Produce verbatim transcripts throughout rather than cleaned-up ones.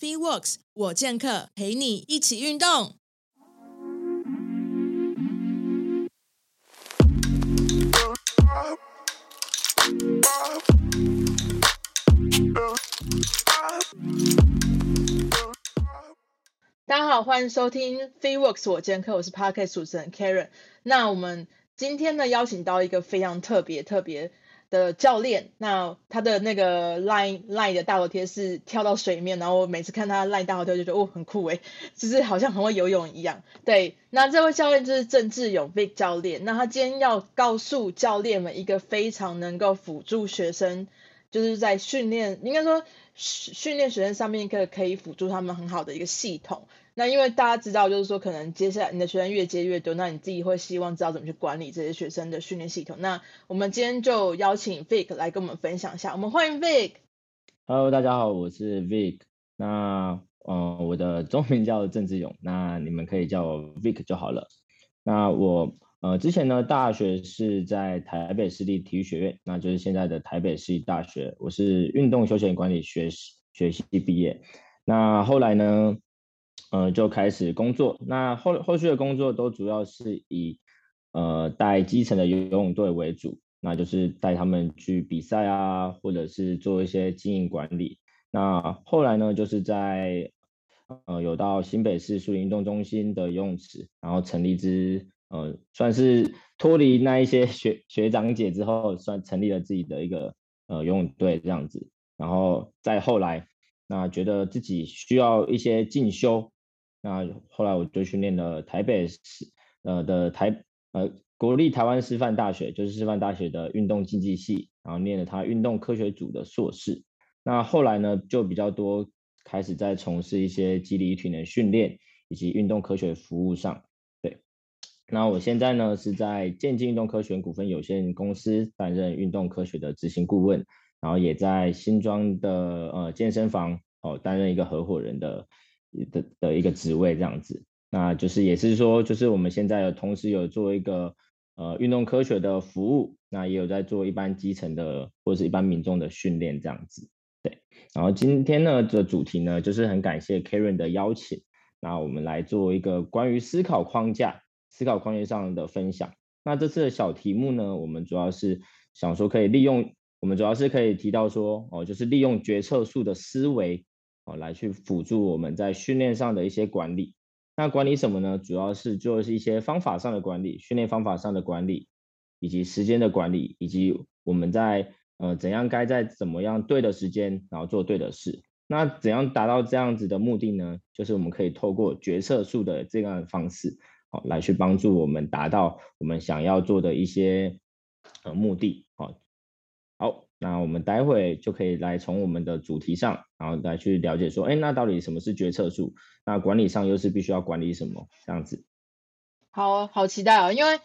FitWorks 我健客，陪你一起运动。大家好，欢迎收听 FitWorks 我健客，我是 Podcast 主持人 Karen。 那我们今天呢邀请到一个非常特别特别的教练，那他的那个 line line 的大头贴是跳到水面，然后我每次看他 line 大头贴就觉得哦很酷诶，就是好像很会游泳一样。对，那这位教练就是郑志勇 Vick 教练，那他今天要告诉教练们一个非常能够辅助学生，就是在训练，应该说训练学生上面一个可以辅助他们很好的一个系统。那因为大家知道，就是说可能接下来你的学生越接越多，那你自己会希望知道怎么去管理这些学生的训练系统。那我们今天就邀请 Vick 来跟我们分享一下，我们欢迎 Vick。 Hello 大家好，我是 Vick， 那、呃、我的中名叫郑志勇，那你们可以叫我 Vick 就好了。那我、呃、之前呢大学是在台北市立体育学院，那就是现在的台北市立大学，我是运动休闲管理 学, 学系毕业。那后来呢呃，就开始工作，那 后, 后续的工作都主要是以呃带基层的游泳队为主，那就是带他们去比赛啊，或者是做一些经营管理。那后来呢就是在呃有到新北市树林运动中心的游泳池，然后成立之呃算是脱离那一些 学, 学长姐之后，算成立了自己的一个呃游泳队这样子。然后再后来那觉得自己需要一些进修，那后来我就训练了台北市呃的台呃国立台湾师范大学，就是师范大学的运动竞技系，然后念了他运动科学组的硕士。那后来呢，就比较多开始在从事一些肌力体能训练以及运动科学服务上。对，那我现在呢是在健进运动科学股份有限公司担任运动科学的执行顾问，然后也在新庄的呃健身房哦担任一个合伙人的。的, 的一个职位这样子。那就是也是说就是我们现在有同时有做一个呃运动科学的服务，那也有在做一般基层的或者是一般民众的训练这样子。对，然后今天呢的主题呢就是很感谢 Karen 的邀请，那我们来做一个关于思考框架思考框架上的分享。那这次的小题目呢，我们主要是想说可以利用我们主要是可以提到说哦就是利用决策树的思维来去辅助我们在训练上的一些管理。那管理什么呢？主要是就是一些方法上的管理，训练方法上的管理，以及时间的管理，以及我们在呃怎样该在怎么样对的时间然后做对的事。那怎样达到这样子的目的呢？就是我们可以透过决策树的这样的方式、哦、来去帮助我们达到我们想要做的一些、呃、目的、哦、好，那我们待会就可以来从我们的主题上，然后来去了解说，哎，那到底什么是决策树？那管理上又是必须要管理什么？这样子。好好期待哦，因为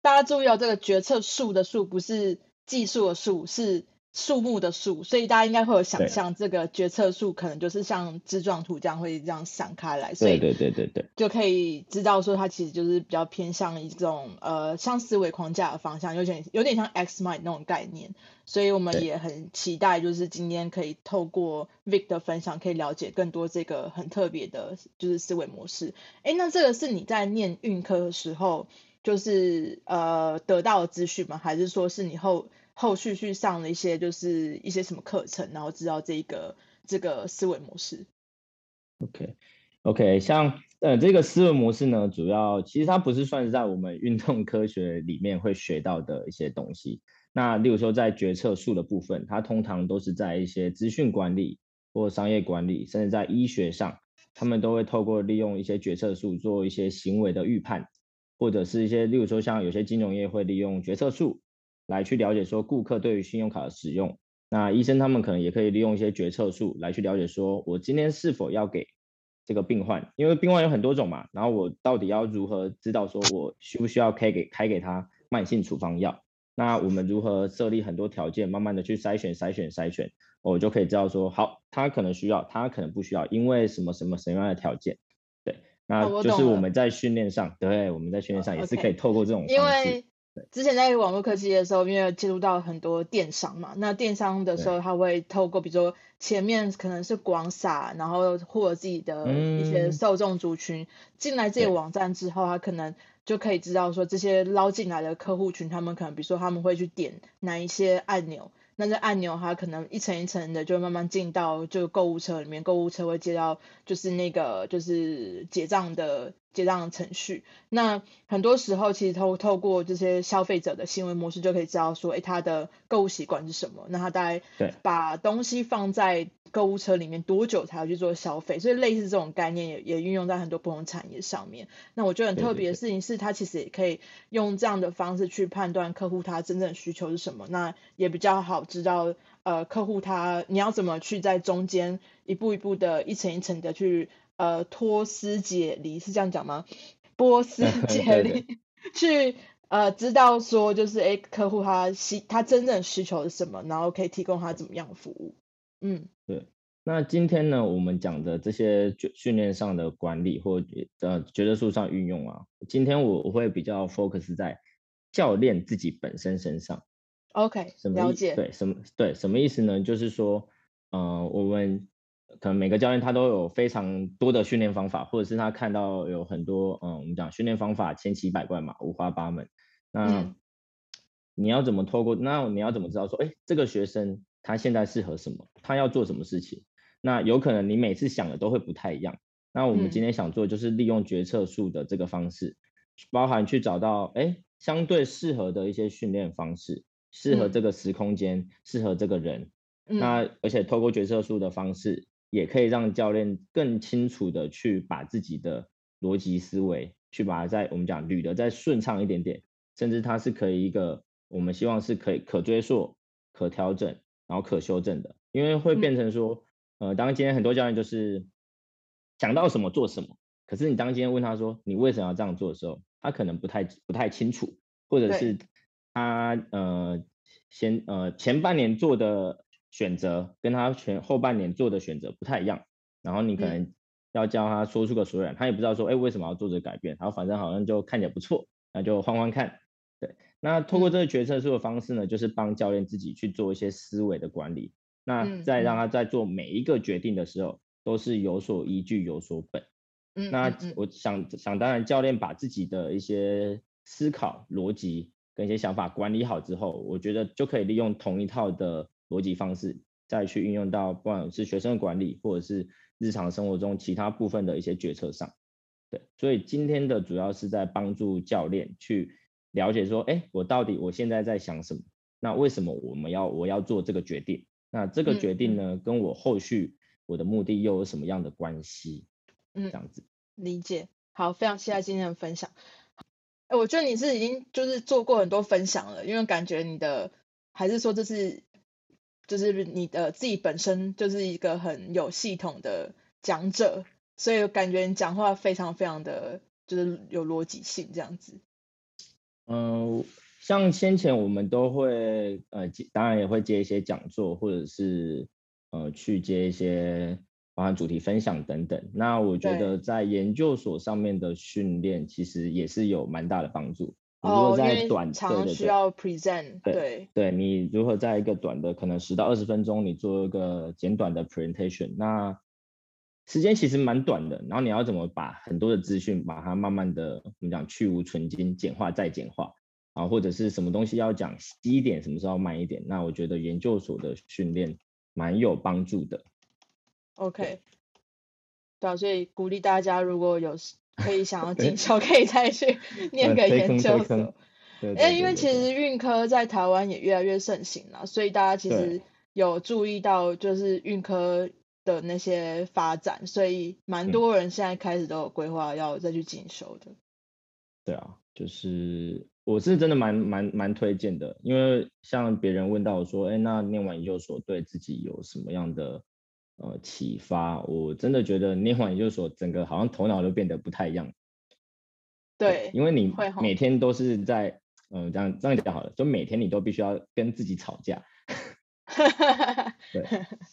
大家注意到、哦、这个决策树的树不是技术的树，是树木的树，所以大家应该会有想象，这个决策树可能就是像枝状图这样会这样散开来，所以对对对对对，就可以知道说它其实就是比较偏向一种呃像思维框架的方向，有点有点像 Xmind 那种概念，所以我们也很期待就是今天可以透过 Vick 的分享可以了解更多这个很特别的就是思维模式。哎，那这个是你在念运科的时候就是呃得到的资讯吗？还是说是你后后续去上了一些就是一些什么课程，然后知道这个这个思维模式？ OK OK， 像呃这个思维模式呢，主要其实它不是算是在我们运动科学里面会学到的一些东西。那例如说在决策树的部分，它通常都是在一些资讯管理或商业管理，甚至在医学上，他们都会透过利用一些决策树做一些行为的预判，或者是一些例如说像有些金融业会利用决策树来去了解说顾客对于信用卡的使用，那医生他们可能也可以利用一些决策树来去了解说我今天是否要给这个病患，因为病患有很多种嘛，然后我到底要如何知道说我需不需要开给开给他慢性处方药，那我们如何设立很多条件，慢慢的去筛选筛选筛选，我就可以知道说好，他可能需要，他可能不需要，因为什么什么什么样的条件。对，那就是我们在训练上、哦、对，我们在训练上也是可以透过这种方式、哦 okay、因为之前在网络科技的时候，因为接触到很多电商嘛，那电商的时候他会透过比如说前面可能是广撒，然后或者自己的一些受众族群进、嗯、来这个网站之后，他可能就可以知道说这些捞进来的客户群，他们可能比如说他们会去点哪一些按钮，那这按钮它可能一层一层的就慢慢进到就购物车里面，购物车会接到就是那个就是结账的结账的程序。那很多时候其实透透过这些消费者的行为模式就可以知道说，哎，他的购物习惯是什么，那他大概把东西放在购物车里面多久才要去做消费，所以类似这种概念也也运用在很多不同产业上面。那我觉得很特别的事情是，他其实也可以用这样的方式去判断客户他真正的需求是什么，那也比较好知道呃客户他你要怎么去在中间一步一步的一层一层的去呃脱丝解离，是这样讲吗？剥丝解离去呃知道说就是哎客户他他真正需求是什么，然后可以提供他怎么样的服务。嗯，对。那今天呢，我们讲的这些训练上的管理或呃决策树上运用啊，今天我会比较 focus 在教练自己本身身上。OK， 了解。对，什么对什么意思呢？就是说，呃，我们可能每个教练他都有非常多的训练方法，或者是他看到有很多嗯、呃，我们讲训练方法千奇百怪嘛，五花八门。那、嗯、你要怎么透过那你要怎么知道说，哎，这个学生他现在适合什么，他要做什么事情？那有可能你每次想的都会不太一样。那我们今天想做就是利用决策树的这个方式、嗯、包含去找到哎相对适合的一些训练方式，适合这个时空间、嗯、适合这个人、嗯、那而且透过决策树的方式也可以让教练更清楚的去把自己的逻辑思维去把它在我们讲捋的再顺畅一点点，甚至它是可以一个我们希望是可以可追溯可调整然后可修正的。因为会变成说、嗯、呃，当今天很多教练就是想到什么做什么，可是你当今天问他说你为什么要这样做的时候，他可能不太不太清楚，或者是他呃先呃前半年做的选择跟他前后半年做的选择不太一样，然后你可能要叫他说出个所以然、嗯、他也不知道说哎为什么要做这个改变，然后反正好像就看起来不错，那就换换看。对，那透过这个决策树的方式呢、嗯、就是帮教练自己去做一些思维的管理，那再让他在做每一个决定的时候、嗯、都是有所依据有所本、嗯、那我想想当然教练把自己的一些思考逻辑跟一些想法管理好之后，我觉得就可以利用同一套的逻辑方式再去运用到不管是学生的管理或者是日常生活中其他部分的一些决策上。对，所以今天的主要是在帮助教练去了解说，哎，我到底我现在在想什么？那为什么我们要我要做这个决定？那这个决定呢，嗯、跟我后续我的目的又有什么样的关系？嗯，这样子理解。好，非常期待今天的分享。哎，我觉得你是已经就是做过很多分享了，因为感觉你的还是说这是就是你的自己本身就是一个很有系统的讲者，所以感觉你讲话非常非常的就是有逻辑性这样子。嗯、呃，像先前我们都会呃，当然也会接一些讲座，或者是呃去接一些包含主题分享等等。那我觉得在研究所上面的训练其实也是有蛮大的帮助。如果在短哦，因为常常需要 present， 对 对, 对，你如何在一个短的可能十到二十分钟，你做一个简短的 presentation， 那时间其实蛮短的，然后你要怎么把很多的资讯把它慢慢的我们讲去无存精，简化再简化，然后或者是什么东西要讲低一点，什么时候慢一点，那我觉得研究所的训练蛮有帮助的。 OK， 对, 对、啊、所以鼓励大家如果有可以想要进修可以再去念个研究所。对对对对对，因为其实运科在台湾也越来越盛行了，所以大家其实有注意到就是运科的那些发展，所以蛮多人现在开始都有规划要再去进修的、嗯、对啊，就是我是真的蛮蛮蛮推荐的。因为像别人问到我说哎，那念完研究所对自己有什么样的呃启发，我真的觉得念完研究所整个好像头脑都变得不太一样。 对, 对，因为你每天都是在嗯、呃、这样这样讲好了，就每天你都必须要跟自己吵架对，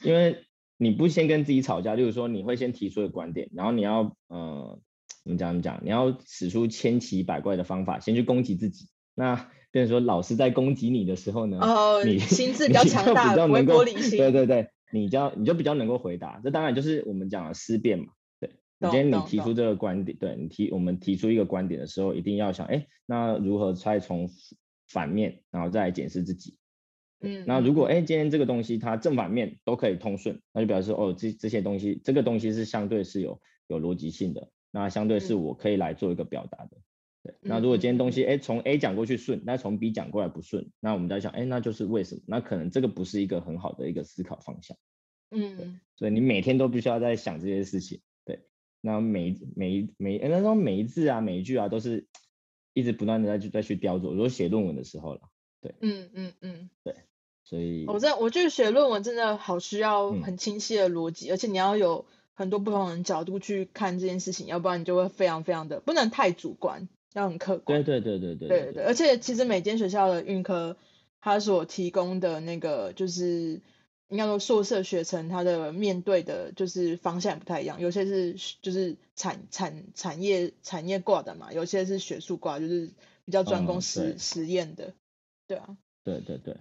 因为你不先跟自己吵架，例如说你会先提出一个观点，然后你要呃，怎么讲怎么讲，你要使出千奇百怪的方法先去攻击自己，那跟你说老师在攻击你的时候呢，哦，你心智比较强大，不会玻璃心，对对对，你就你就比较能够回答。这当然就是我们讲的思辨嘛，对，今天你提出这个观点，对你提我们提出一个观点的时候，一定要想，哎，那如何再从反面，然后再来检视自己。嗯，那如果哎今天这个东西它正反面都可以通顺，那就表示哦这这些东西这个东西是相对是有有逻辑性的，那相对是我可以来做一个表达的。对，那如果今天东西哎从 A 讲过去顺，那从 B 讲过来不顺，那我们在想哎那就是为什么？那可能这个不是一个很好的一个思考方向。嗯，所以你每天都必须要在想这些事情。对，那每每每那种每一字啊每一句啊都是一直不断的在去再去雕琢，如果写论文的时候了。对，嗯嗯嗯，对，所以我在我觉得写论文真的好需要很清晰的逻辑、嗯、而且你要有很多不同的角度去看这件事情，要不然你就会非常非常的不能太主观，要很客观。对对对对对对 对, 对而且其实每间学校的运科它所提供的那个就是应该说硕士学程，它的面对的就是方向也不太一样，有些是就是产产产业产业挂的嘛，有些是学术挂，就是比较专攻实、嗯、实验的。对啊，对对对，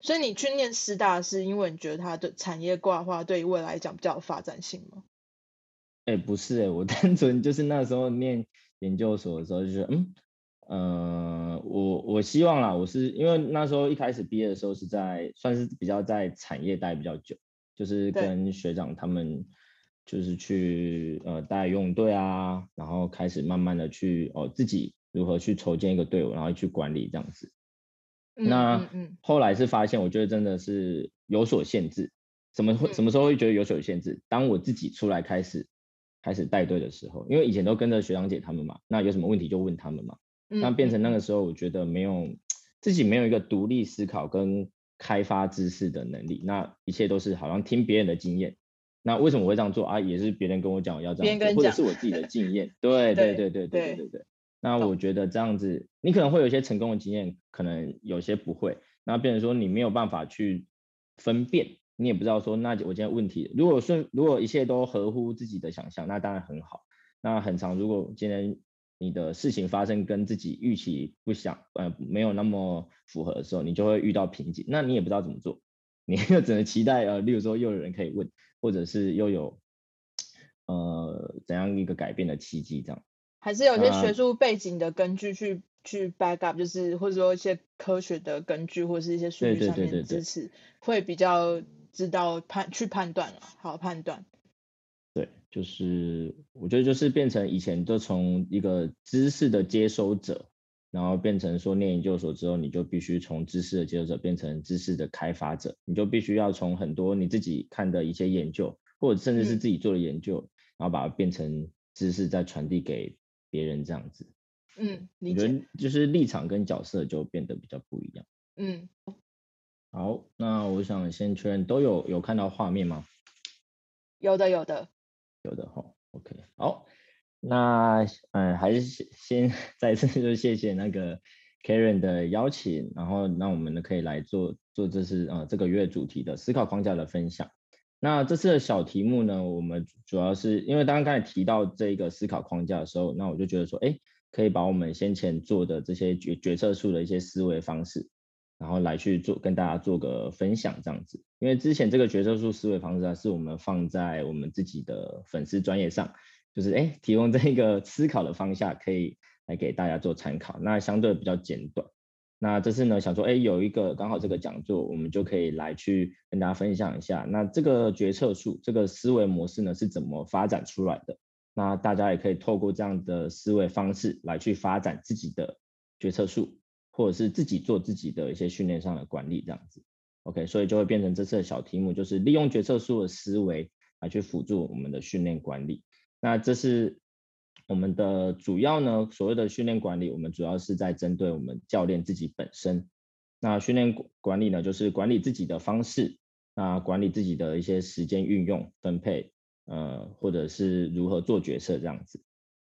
所以你去念师大是因为你觉得它的产业挂画对未来讲比较有发展性吗？欸、不是、欸、我单纯就是那时候念研究所的时候就觉得嗯呃我我希望啦，我是因为那时候一开始毕业的时候是在算是比较在产业待比较久，就是跟学长他们就是去呃带游泳队啊，然后开始慢慢的去哦自己如何去筹建一个队伍，然后去管理这样子。那后来是发现我觉得真的是有所限制，什么什么时候会觉得有所限制？当我自己出来开始开始带队的时候，因为以前都跟着学长姐他们嘛，那有什么问题就问他们嘛，那变成那个时候我觉得没有自己没有一个独立思考跟开发知识的能力，那一切都是好像听别人的经验。那为什么我会这样做啊？也是别人跟我讲我要这样做，或者是我自己的经验。对对对对对对对。那我觉得这样子你可能会有些成功的经验，可能有些不会，那变成说你没有办法去分辨，你也不知道说那我今天问题如果顺如果一切都合乎自己的想象，那当然很好。那很常如果今天你的事情发生跟自己预期不想呃没有那么符合的时候，你就会遇到瓶颈，那你也不知道怎么做，你就只能期待呃例如说又有人可以问，或者是又有呃怎样一个改变的契机这样。还是有些学术背景的根据去、啊、去 back up， 就是或者说一些科学的根据或是一些数据上面的支持，对对对对对，会比较知道判去判断了，好判断。对，就是我觉得就是变成以前就从一个知识的接收者，然后变成说念研究所之后，你就必须从知识的接收者变成知识的开发者，你就必须要从很多你自己看的一些研究，或者甚至是自己做的研究，嗯、然后把它变成知识再传递给别人这样子。嗯，理解。我觉得就是立场跟角色就变得比较不一样。嗯，好，那我想先确认都有有看到画面吗？有的有的有的哈、哦、OK 好，那嗯还是先再次就谢谢那个 Karen 的邀请，然后让我们可以来做做这次啊、呃、这个月主题的思考框架的分享。那这次的小题目呢，我们主要是因为刚刚才提到这个思考框架的时候，那我就觉得说哎，可以把我们先前做的这些决决策树的一些思维方式，然后来去做跟大家做个分享这样子。因为之前这个决策树思维方式、啊、是我们放在我们自己的粉丝专页上，就是哎提供这个思考的方向可以来给大家做参考，那相对比较简短。那这次呢想说哎有一个刚好这个讲座我们就可以来去跟大家分享一下，那这个决策树这个思维模式呢是怎么发展出来的，那大家也可以透过这样的思维方式来去发展自己的决策树，或者是自己做自己的一些训练上的管理这样子。 OK， 所以就会变成这次的小题目就是利用决策树的思维来去辅助我们的训练管理。那这是我们的主要呢，所谓的训练管理，我们主要是在针对我们教练自己本身。那训练管理呢，就是管理自己的方式，那管理自己的一些时间运用分配，呃，或者是如何做决策这样子。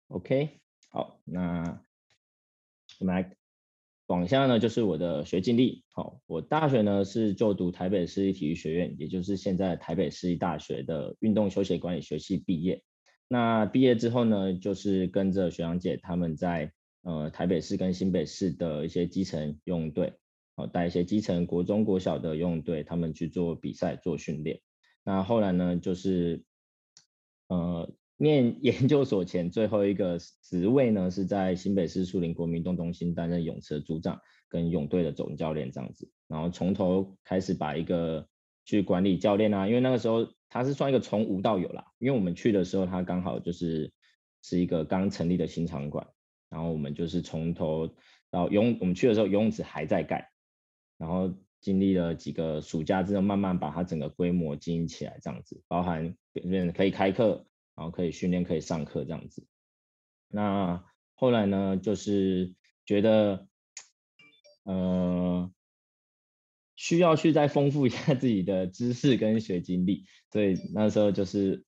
OK， 好，那我们来往下呢，就是我的学经历。好，我大学呢是就读台北市立体育学院，也就是现在台北市立大学的运动休闲管理学系毕业。那毕业之后呢，就是跟着学长姐他们在呃台北市跟新北市的一些基层游泳队，呃、带一些基层国中国小的游泳队，他们去做比赛做训练。那后来呢就是呃念研究所前最后一个职位呢是在新北市树林国民运动中心担任泳池的组长跟泳队的总教练这样子，然后从头开始把一个去管理教练啊，因为那个时候他是算一个从无到有啦，因为我们去的时候他刚好就是是一个刚成立的新场馆，然后我们就是从头到游泳，我们去的时候游泳池还在盖，然后经历了几个暑假之后慢慢把它整个规模经营起来这样子，包含可以开课，然后可以训练可以上课这样子。那后来呢就是觉得呃需要去再丰富一下自己的知识跟学经历，所以那时候就是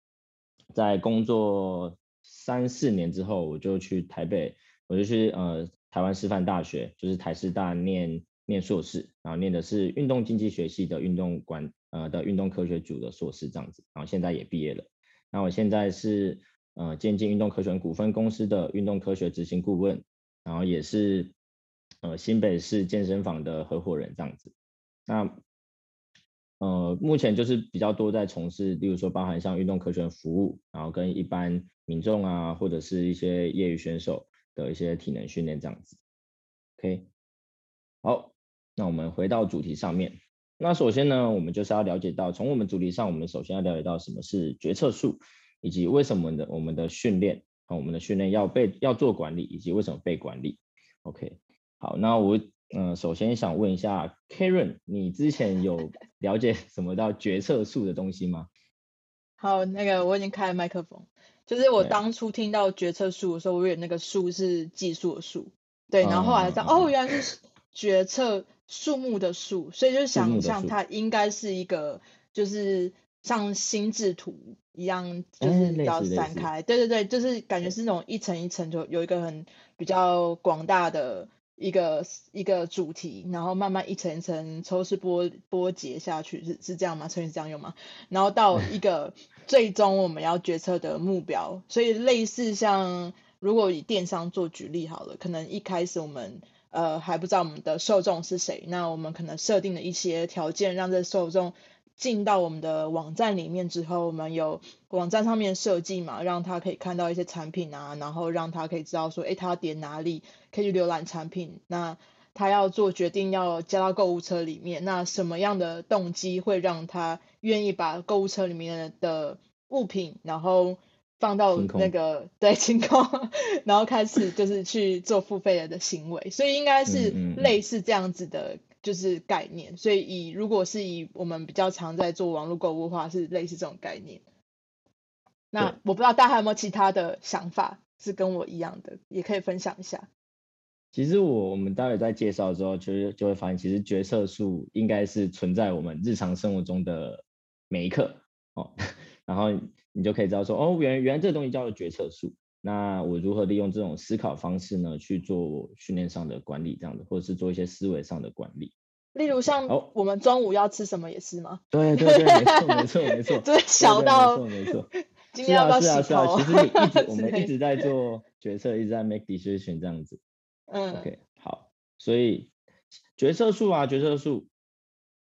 在工作三四年之后我就去台北，我就去呃台湾师范大学，就是台师大念念硕士，然后念的是运动经济学系的运动管呃的运动科学组的硕士这样子，然后现在也毕业了。那我现在是呃健进运动科学股份公司的运动科学执行顾问，然后也是呃新北市健身房的合伙人这样子。那呃目前就是比较多在从事，例如说包含像运动科学服务，然后跟一般民众啊或者是一些业余选手的一些体能训练这样子。OK， 好。那我们回到主题上面，那首先呢我们就是要了解到，从我们主题上我们首先要了解到什么是决策树，以及为什么我们的我们的训练我们的训练要被要做管理，以及为什么被管理。 OK， 好，那我、呃、首先想问一下 Karen， 你之前有了解什么到决策树的东西吗？好，那个我已经开了麦克风，就是我当初听到决策树的时候我以为那个树是技术的树，对，然后后来才、嗯、哦原来是决策树木的树，所以就想象它应该是一个就是像心智图一样，就是比较散开、嗯、对对对，就是感觉是那种一层一层就有一个很比较广大的一个一个主题，然后慢慢一层一层抽丝剥剥解下去，是是这样吗？成语是这样用吗？然后到一个最终我们要决策的目标。所以类似像如果以电商做举例好了，可能一开始我们呃，还不知道我们的受众是谁，那我们可能设定了一些条件让这受众进到我们的网站里面之后，我们有网站上面设计嘛，让他可以看到一些产品啊，然后让他可以知道说诶他点哪里可以去浏览产品，那他要做决定要加到购物车里面，那什么样的动机会让他愿意把购物车里面的物品然后放到那个对清空然后开始就是去做付费的行为，所以应该是类似这样子的就是概念。嗯嗯嗯，所以以如果是以我们比较常在做网络购物的话是类似这种概念。那我不知道大家有没有其他的想法是跟我一样的，也可以分享一下。其实我我们待会在介绍之后就就会发现，其实决策树应该是存在我们日常生活中的每一刻哦，然后你就可以知道说哦原来原来这个东西叫做决策树，那我如何利用这种思考方式呢去做训练上的管理这样的，或者是做一些思维上的管理。例如像我们中午要吃什么也是吗？哦、对对对，没错没错没错，就是小到没错没错，今天要不要洗头？其实你一直我们一直在做决策，一直在 make decision 这样子。嗯 ，OK， 好，所以决策树啊决策树。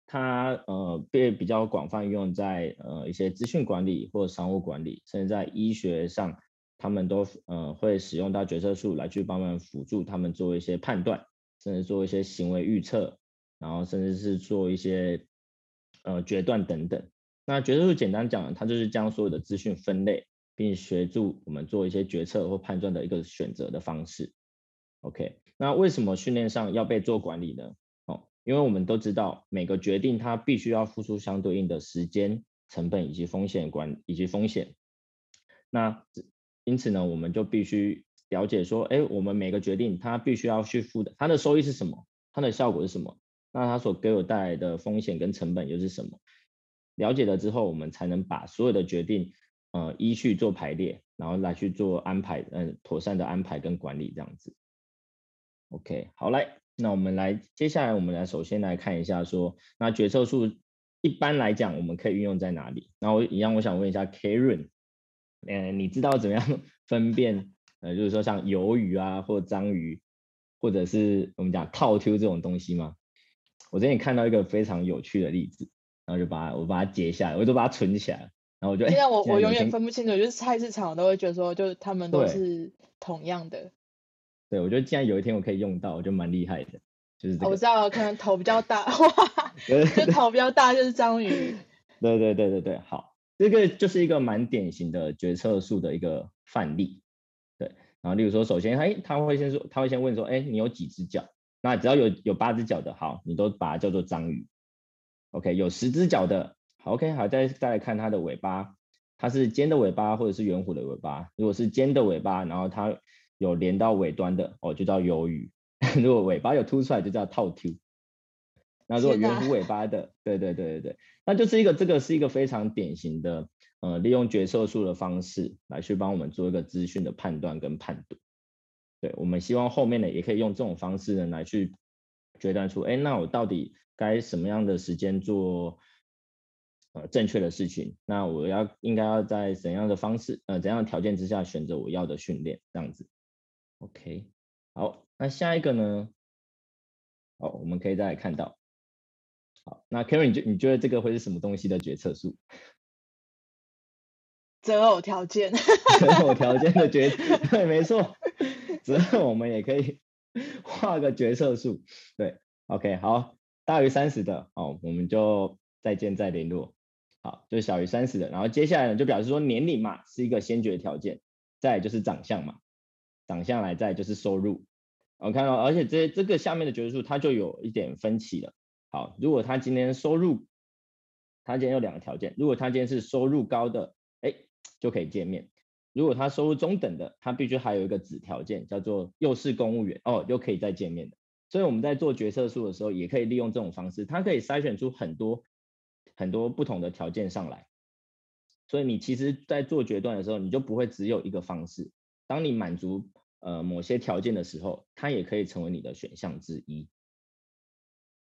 它呃被比较广泛运用在呃一些资讯管理或商务管理，甚至在医学上，他们都呃会使用到决策树来去帮忙辅助他们做一些判断，甚至做一些行为预测，然后甚至是做一些呃决断等等。那决策树简单讲，它就是将所有的资讯分类，并协助我们做一些决策或判断的一个选择的方式。OK， 那为什么训练上要被做管理呢？因为我们都知道每个决定它必须要付出相对应的时间成本以及风险管以及风险，那因此呢我们就必须了解说哎，我们每个决定它必须要去付的它的收益是什么，它的效果是什么，那它所给我带来的风险跟成本又是什么。了解了之后我们才能把所有的决定呃依序做排列，然后来去做安排，嗯，妥善的安排跟管理这样子。 OK， 好，来那我们来接下来我们来首先来看一下说，那决策树一般来讲我们可以运用在哪里。然后一样我想问一下 Karen， 呃你知道怎么样分辨呃，就是说像鱿鱼啊，或章鱼，或者是我们讲套 Q 这种东西嘛。我之前看到一个非常有趣的例子，然后就把它我把它截下来，我就把它存起来，然后我就现在我、欸、我永远分不清楚，就是菜市场我都会觉得说，就他们都是同样的。对，我觉得既然有一天我可以用到，我觉得蛮厉害的。就是這個哦、我知道，可能头比较大，哇，就头比较大就是章鱼。对对对对对，好，这个就是一个蛮典型的决策树的一个范例。对，然后例如说，首先，哎，他会先说，他会先问说，哎，你有几只脚？那只要有有八只脚的，好，你都把它叫做章鱼。OK， 有十只脚的，好 ，OK， 好，再再来看它的尾巴，它是尖的尾巴或者是圆弧的尾巴。如果是尖的尾巴，然后它有连到尾端的，哦，就叫鱿鱼。如果尾巴有凸出来就叫套 Q， 那如果圆弧尾巴的，对对对对对，那就是一个这个是一个非常典型的呃利用决策树的方式来去帮我们做一个资讯的判断跟判读。对，我们希望后面呢也可以用这种方式呢来去决断出，哎，那我到底该什么样的时间做呃正确的事情？那我要应该要在怎样的方式呃怎样的条件之下选择我要的训练这样子。OK， 好。那下一个呢？哦，我们可以再来看到。好，那 Karen， 你觉你觉得这个会是什么东西的决策树？择偶条件。择偶条件的决策，对，没错。择偶我们也可以画个决策树。对 ，OK， 好，大于三十的哦，我们就再见再联络。好，就是小于三十的，然后接下来呢，就表示说年龄嘛是一个先决条件，再来就是长相嘛，长相来再来就是收入。我看到，而且这这个下面的决策树它就有一点分歧了。好，如果他今天收入，他今天有两个条件，如果他今天是收入高的，哎，就可以见面；如果他收入中等的，他必须还有一个子条件，叫做又是公务员，哦，又可以再见面的。所以我们在做决策树的时候，也可以利用这种方式，它可以筛选出很多很多不同的条件上来。所以你其实，在做决断的时候，你就不会只有一个方式。当你满足呃，某些条件的时候，它也可以成为你的选项之一。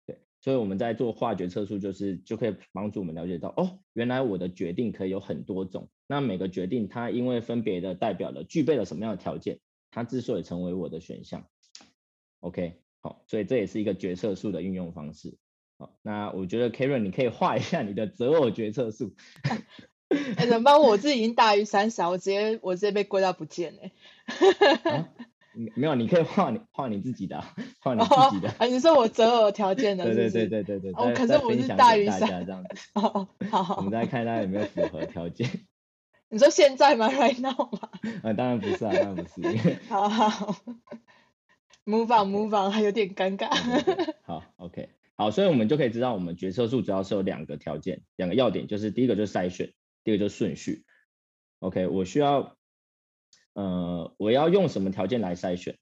对，所以我们在做化决策树，就是就可以帮助我们了解到，哦，原来我的决定可以有很多种。那每个决定，它因为分别的代表了具备了什么样的条件，它之所以成为我的选项。OK， 好，所以这也是一个决策树的运用方式。好，那我觉得 Karen， 你可以画一下你的择偶决策树。哎、欸，怎么办？我自己已经大于三十，我直接我直接被归到不见哎、欸啊。没有，你可以画你画你自己的、啊，画你自己的。哦啊、你说我择偶条件的是不是？对对对对对对。哦，可是我是大于三这样子。哦，好好。我们再看大家有没有符合条件。你说现在吗 ？Right now 吗？啊，当然不是啊，当然不是。好好。Move on, move on， 还有点尴尬。对对对好 ，OK， 好，所以我们就可以知道，我们决策树主要是有两个条件，两个要点，就是第一个就是筛选。第二个就是顺序 ，OK， 我需要，呃，我要用什么条件来筛选，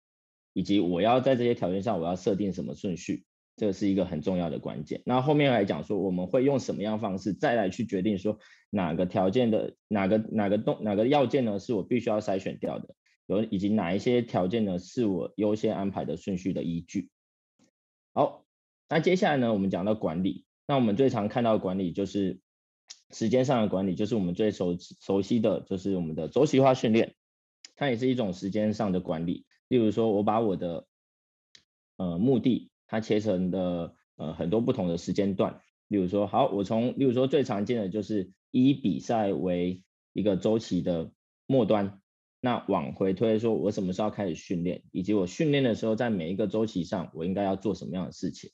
以及我要在这些条件上我要设定什么顺序，这是一个很重要的关键。那后面来讲说，我们会用什么样方式再来去决定说哪个条件的哪个哪个动哪个要件呢是我必须要筛选掉的，有以及哪一些条件呢是我优先安排的顺序的依据。好，那接下来呢，我们讲到管理，那我们最常看到的管理就是。时间上的管理就是我们最熟熟悉的就是我们的周期化训练，它也是一种时间上的管理。例如说，我把我的呃目的它切成的呃很多不同的时间段。例如说，好，我从例如说最常见的就是以比赛为一个周期的末端，那往回推说我什么时候开始训练，以及我训练的时候在每一个周期上我应该要做什么样的事情。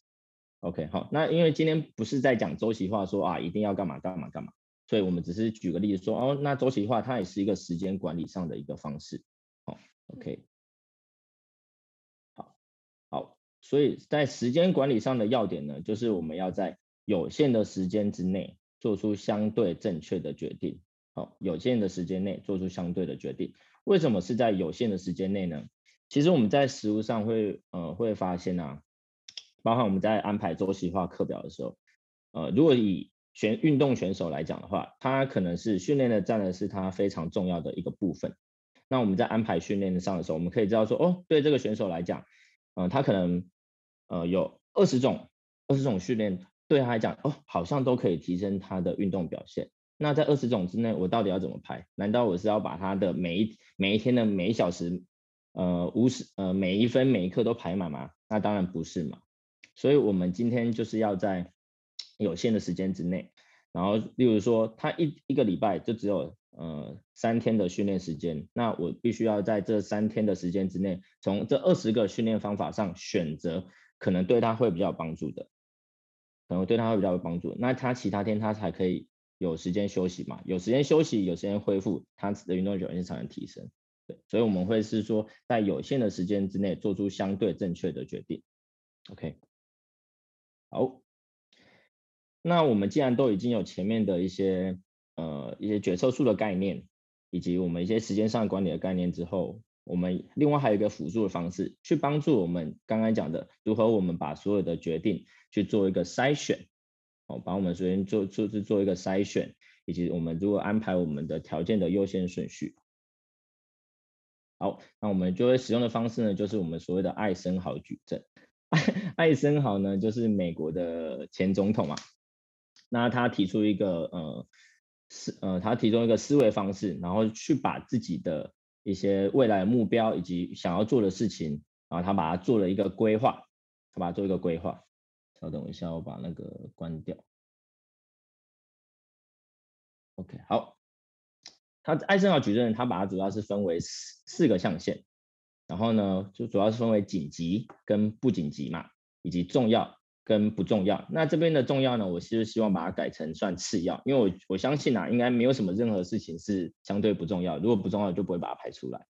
OK， 好，那因为今天不是在讲周期化说啊一定要干嘛干嘛干嘛，所以我们只是举个例子说哦，那周期化它也是一个时间管理上的一个方式。好 ，OK， 好，好，所以在时间管理上的要点呢，就是我们要在有限的时间之内做出相对正确的决定。好，有限的时间内做出相对的决定，为什么是在有限的时间内呢？其实我们在实务上会呃会发现啊。包含我们在安排周期化课表的时候，呃，如果以选运动选手来讲的话，他可能是训练的占的是他非常重要的一个部分。那我们在安排训练上的时候，我们可以知道说，哦，对这个选手来讲，呃，他可能呃有二十种二十种训练对他来讲，哦，好像都可以提升他的运动表现。那在二十种之内，我到底要怎么排？难道我是要把他的每一每一天的每一小时呃无时呃每一分每一刻都排满吗？那当然不是嘛。所以我们今天就是要在有限的时间之内，然后例如说他一一个礼拜就只有呃三天的训练时间，那我必须要在这三天的时间之内，从这二十个训练方法上选择可能对他会比较有帮助的，可能对他会比较有帮助，那他其他天他才可以有时间休息嘛，有时间休息，有时间恢复，他的运动表现才能提升。对，所以我们会是说在有限的时间之内做出相对正确的决定。OK， 好。那我们既然都已经有前面的一些呃一些决策树的概念，以及我们一些时间上管理的概念之后，我们另外还有一个辅助的方式，去帮助我们刚刚讲的如何我们把所有的决定去做一个筛选，哦，把我们首先做做做一个筛选，以及我们如何安排我们的条件的优先顺序。好，那我们就会使用的方式呢，就是我们所谓的艾森豪矩阵。艾森豪呢，就是美国的前总统嘛。那他提出一个呃思呃他提出一个思维方式，然后去把自己的一些未来的目标以及想要做的事情，然后他把它做了一个规划，他把它做一个规划。稍等一下，我把那个关掉。OK， 好。他艾森豪矩阵，他把它主要是分为四四个象限，然后呢，就主要是分为紧急跟不紧急嘛，以及重要跟不重要。那这边的重要呢，我是希望把它改成算次要，因为我我相信啊，应该没有什么任何事情是相对不重要，如果不重要就不会把它排出来。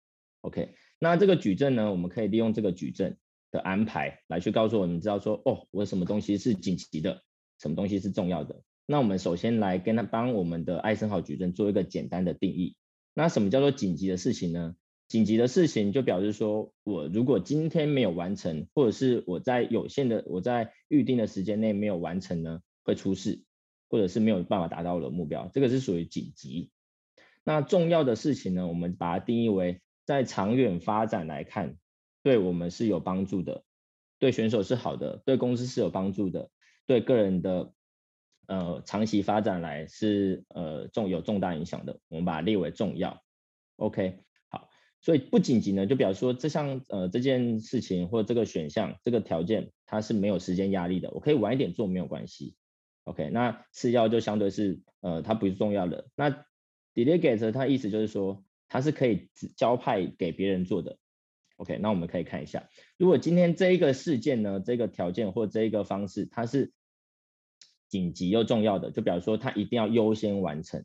OK， 那这个矩阵呢，我们可以利用这个矩阵的安排来去告诉我们知道说，哦，我什么东西是紧急的，什么东西是重要的。那我们首先来跟他帮我们的艾森豪矩阵做一个简单的定义。那什么叫做紧急的事情呢？紧急的事情就表示说，我如果今天没有完成，或者是我在有限的我在预定的时间内没有完成呢，会出事，或者是没有办法达到我的目标，这个是属于紧急。那重要的事情呢，我们把它定义为在长远发展来看，对我们是有帮助的，对选手是好的，对公司是有帮助的，对个人的呃长期发展来是呃重有重大影响的，我们把它列为重要。 OK，所以不紧急呢，就表示说这项呃这件事情或这个选项这个条件它是没有时间压力的，我可以晚一点做没有关系。OK， 那次要就相对是呃它不是重要的。那 delegate 它意思就是说它是可以交派给别人做的。OK， 那我们可以看一下，如果今天这一个事件呢，这个条件或这一个方式它是紧急又重要的，就表示说它一定要优先完成。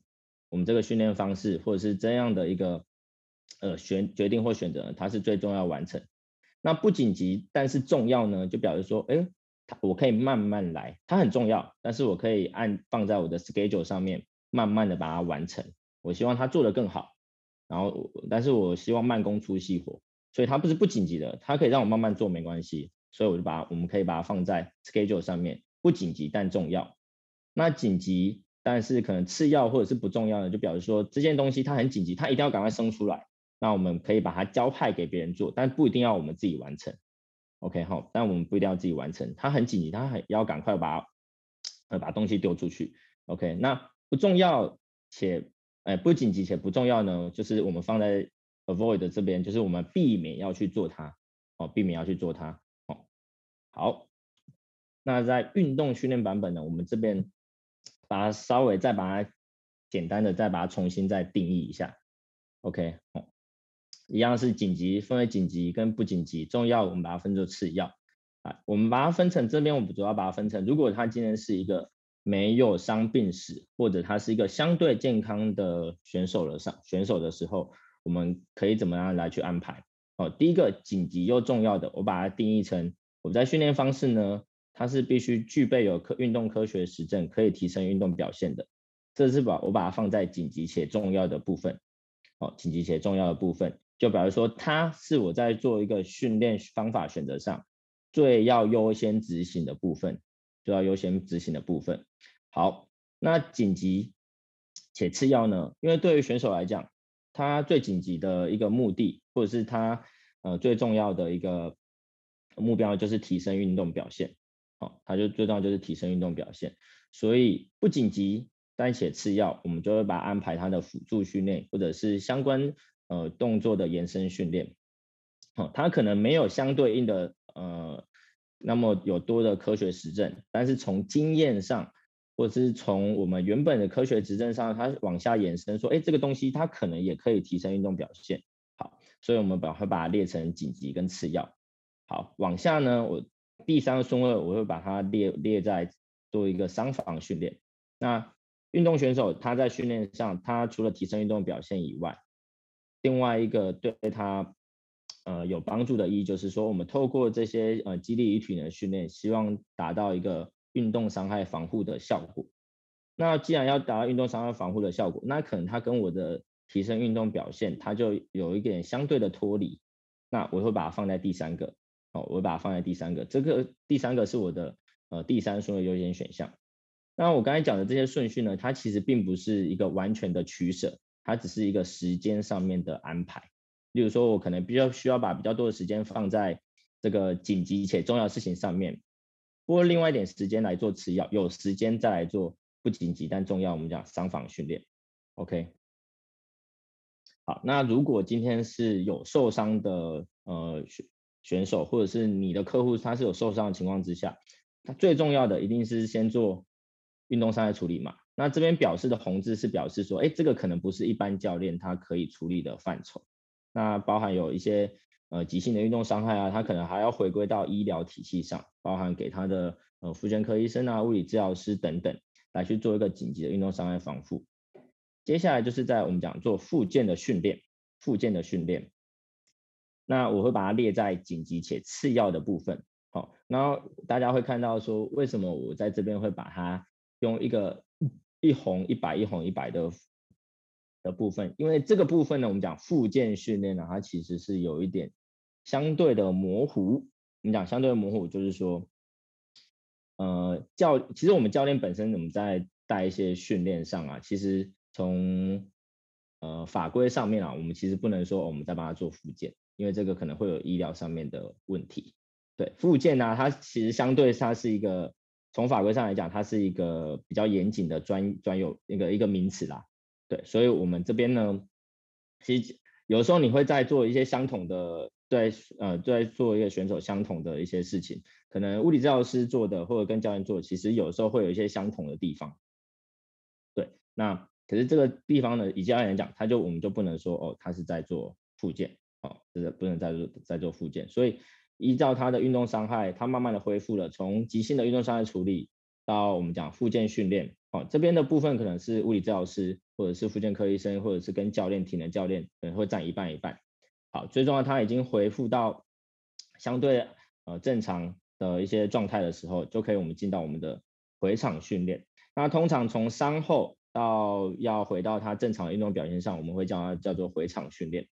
我们这个训练方式或者是这样的一个呃，选决定或选择，它是最重要完成。那不紧急，但是重要呢，就表示说，哎，我可以慢慢来，它很重要，但是我可以按放在我的 schedule 上面，慢慢的把它完成。我希望它做得更好，然后，但是我希望慢工出细活，所以它不是不紧急的，它可以让我慢慢做没关系，所以我就把我们可以把它放在 schedule 上面，不紧急但重要。那紧急但是可能次要或者是不重要的，就表示说这件东西它很紧急，它一定要赶快生出来。那我们可以把它交派给别人做，但不一定要我们自己完成。OK， 好，但我们不一定要自己完成，它很紧急，它很要赶快把呃把东西丢出去。OK， 那不重要且呃不紧急且不重要呢，就是我们放在 avoid 这边，就是我们避免要去做它，哦，避免要去做它。哦，好，那在运动训练版本呢，我们这边把它稍微再把它简单的再把它重新再定义一下。OK， 哦。一样是紧急，分为紧急跟不紧急，重要我们把它分作次要啊。我们把它分成这边，我们主要把它分成，如果他今天是一个没有伤病史，或者他是一个相对健康的选手的上选手的时候，我们可以怎么样来去安排？哦，第一个紧急又重要的，我把它定义成我在训练方式呢，它是必须具备有科运动科学实证，可以提升运动表现的。这是把我把它放在紧急且重要的部分，哦，紧急且重要的部分。就表示说，它是我在做一个训练方法选择上最要优先执行的部分，最要优先执行的部分。好，那紧急且次要呢？因为对于选手来讲，他最紧急的一个目的，或者是他呃最重要的一个目标，就是提升运动表现。好，他就最重要就是提升运动表现，所以不紧急但且次要，我们就会把它安排他的辅助训练，或者是相关。呃，动作的延伸训练，哦，它可能没有相对应的呃那么有多的科学实证，但是从经验上或是从我们原本的科学实证上，它往下延伸说，哎，这个东西它可能也可以提升运动表现。好，所以我们把会把它列成紧急跟次要。好，往下呢，我第三个顺位我会把它 列, 列在做一个商防训练。那运动选手他在训练上，他除了提升运动表现以外，另外一个对他呃有帮助的意义就是说，我们透过这些呃肌力与体能训练，希望达到一个运动伤害防护的效果。那既然要达到运动伤害防护的效果，那可能它跟我的提升运动表现，它就有一点相对的脱离。那我会把它放在第三个，哦，我会把它放在第三个。这个第三个是我的呃第三顺位优先选项。那我刚才讲的这些顺序呢，它其实并不是一个完全的取舍，它只是一个时间上面的安排。例如说，我可能比较需要把比较多的时间放在这个紧急且重要的事情上面。拨另外一点时间来做次要，有时间再来做不紧急但重要，我们讲商防训练。 OK， 好，那如果今天是有受伤的呃选手，或者是你的客户他是有受伤的情况之下，他最重要的一定是先做运动伤害处理嘛。那这边表示的红字是表示说，哎，这个可能不是一般教练他可以处理的范畴，那包含有一些呃，急性的运动伤害啊，它可能还要回归到医疗体系上，包含给他的呃复健科医生啊、物理治疗师等等，来去做一个紧急的运动伤害防护。接下来就是在我们讲做复健的训练，复健的训练，那我会把它列在紧急且次要的部分。好，然后大家会看到说，为什么我在这边会把它用一个一红一白、一红一白的。的部分，因为这个部分呢，我们讲复健训练呢，它其实是有一点相对的模糊。我们讲相对的模糊，就是说，呃，教其实我们教练本身我们在带一些训练上啊，其实从呃法规上面啊，我们其实不能说我们在帮他做复健，因为这个可能会有医疗上面的问题。对，复健呢，它其实相对它是一个从法规上来讲，它是一个比较严谨的专专有一个一个名词啦。对，所以我们这边呢，其实有时候你会在做一些相同的，对，呃，在做一个选手相同的一些事情，可能物理治疗师做的或者跟教练做的，其实有时候会有一些相同的地方。对，那可是这个地方呢，以教练来讲，他就我们就不能说哦，他是在做复健，哦，就是不能再做在做复健。所以依照他的运动伤害，他慢慢的恢复了，从急性的运动伤害处理到我们讲复健训练。哦，这边的部分可能是物理治疗师，或者是复健科医生，或者是跟教练、体能教练，可能会占一半一半。好，最重要，他已经恢复到相对呃正常的一些状态的时候，就可以我们进到我们的回场训练。那通常从伤后到要回到他正常的运动表现上，我们会叫它叫做回场训练。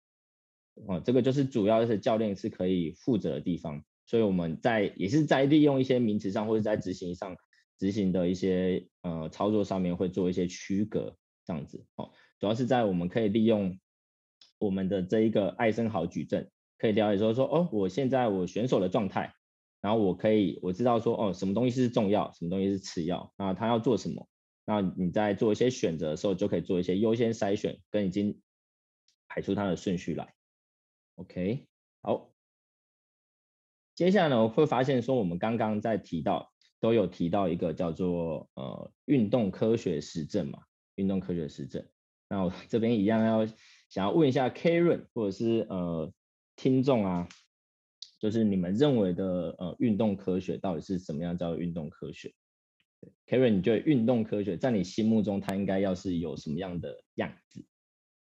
哦，这个就是主要是教练是可以负责的地方，所以我们在也是在利用一些名词上，或者在执行上。执行的一些呃操作上面会做一些区隔，这样子哦，主要是在我们可以利用我们的这一个艾森豪矩阵，可以了解说说哦，我现在我选手的状态，然后我可以我知道说哦，什么东西是重要，什么东西是次要，那他要做什么，那你在做一些选择的时候，就可以做一些优先筛选，跟已经排出它的顺序来。OK， 好，接下来呢，我会发现说我们刚刚在提到。都有提到一个叫做呃运动科学实证嘛，运动科学实证。那我这边一样要想要问一下 Karen 或者是呃听众啊，就是你们认为的呃运动科学到底是什么样叫运动科学 ？Karen， 你觉得运动科学在你心目中它应该要是有什么样的样子？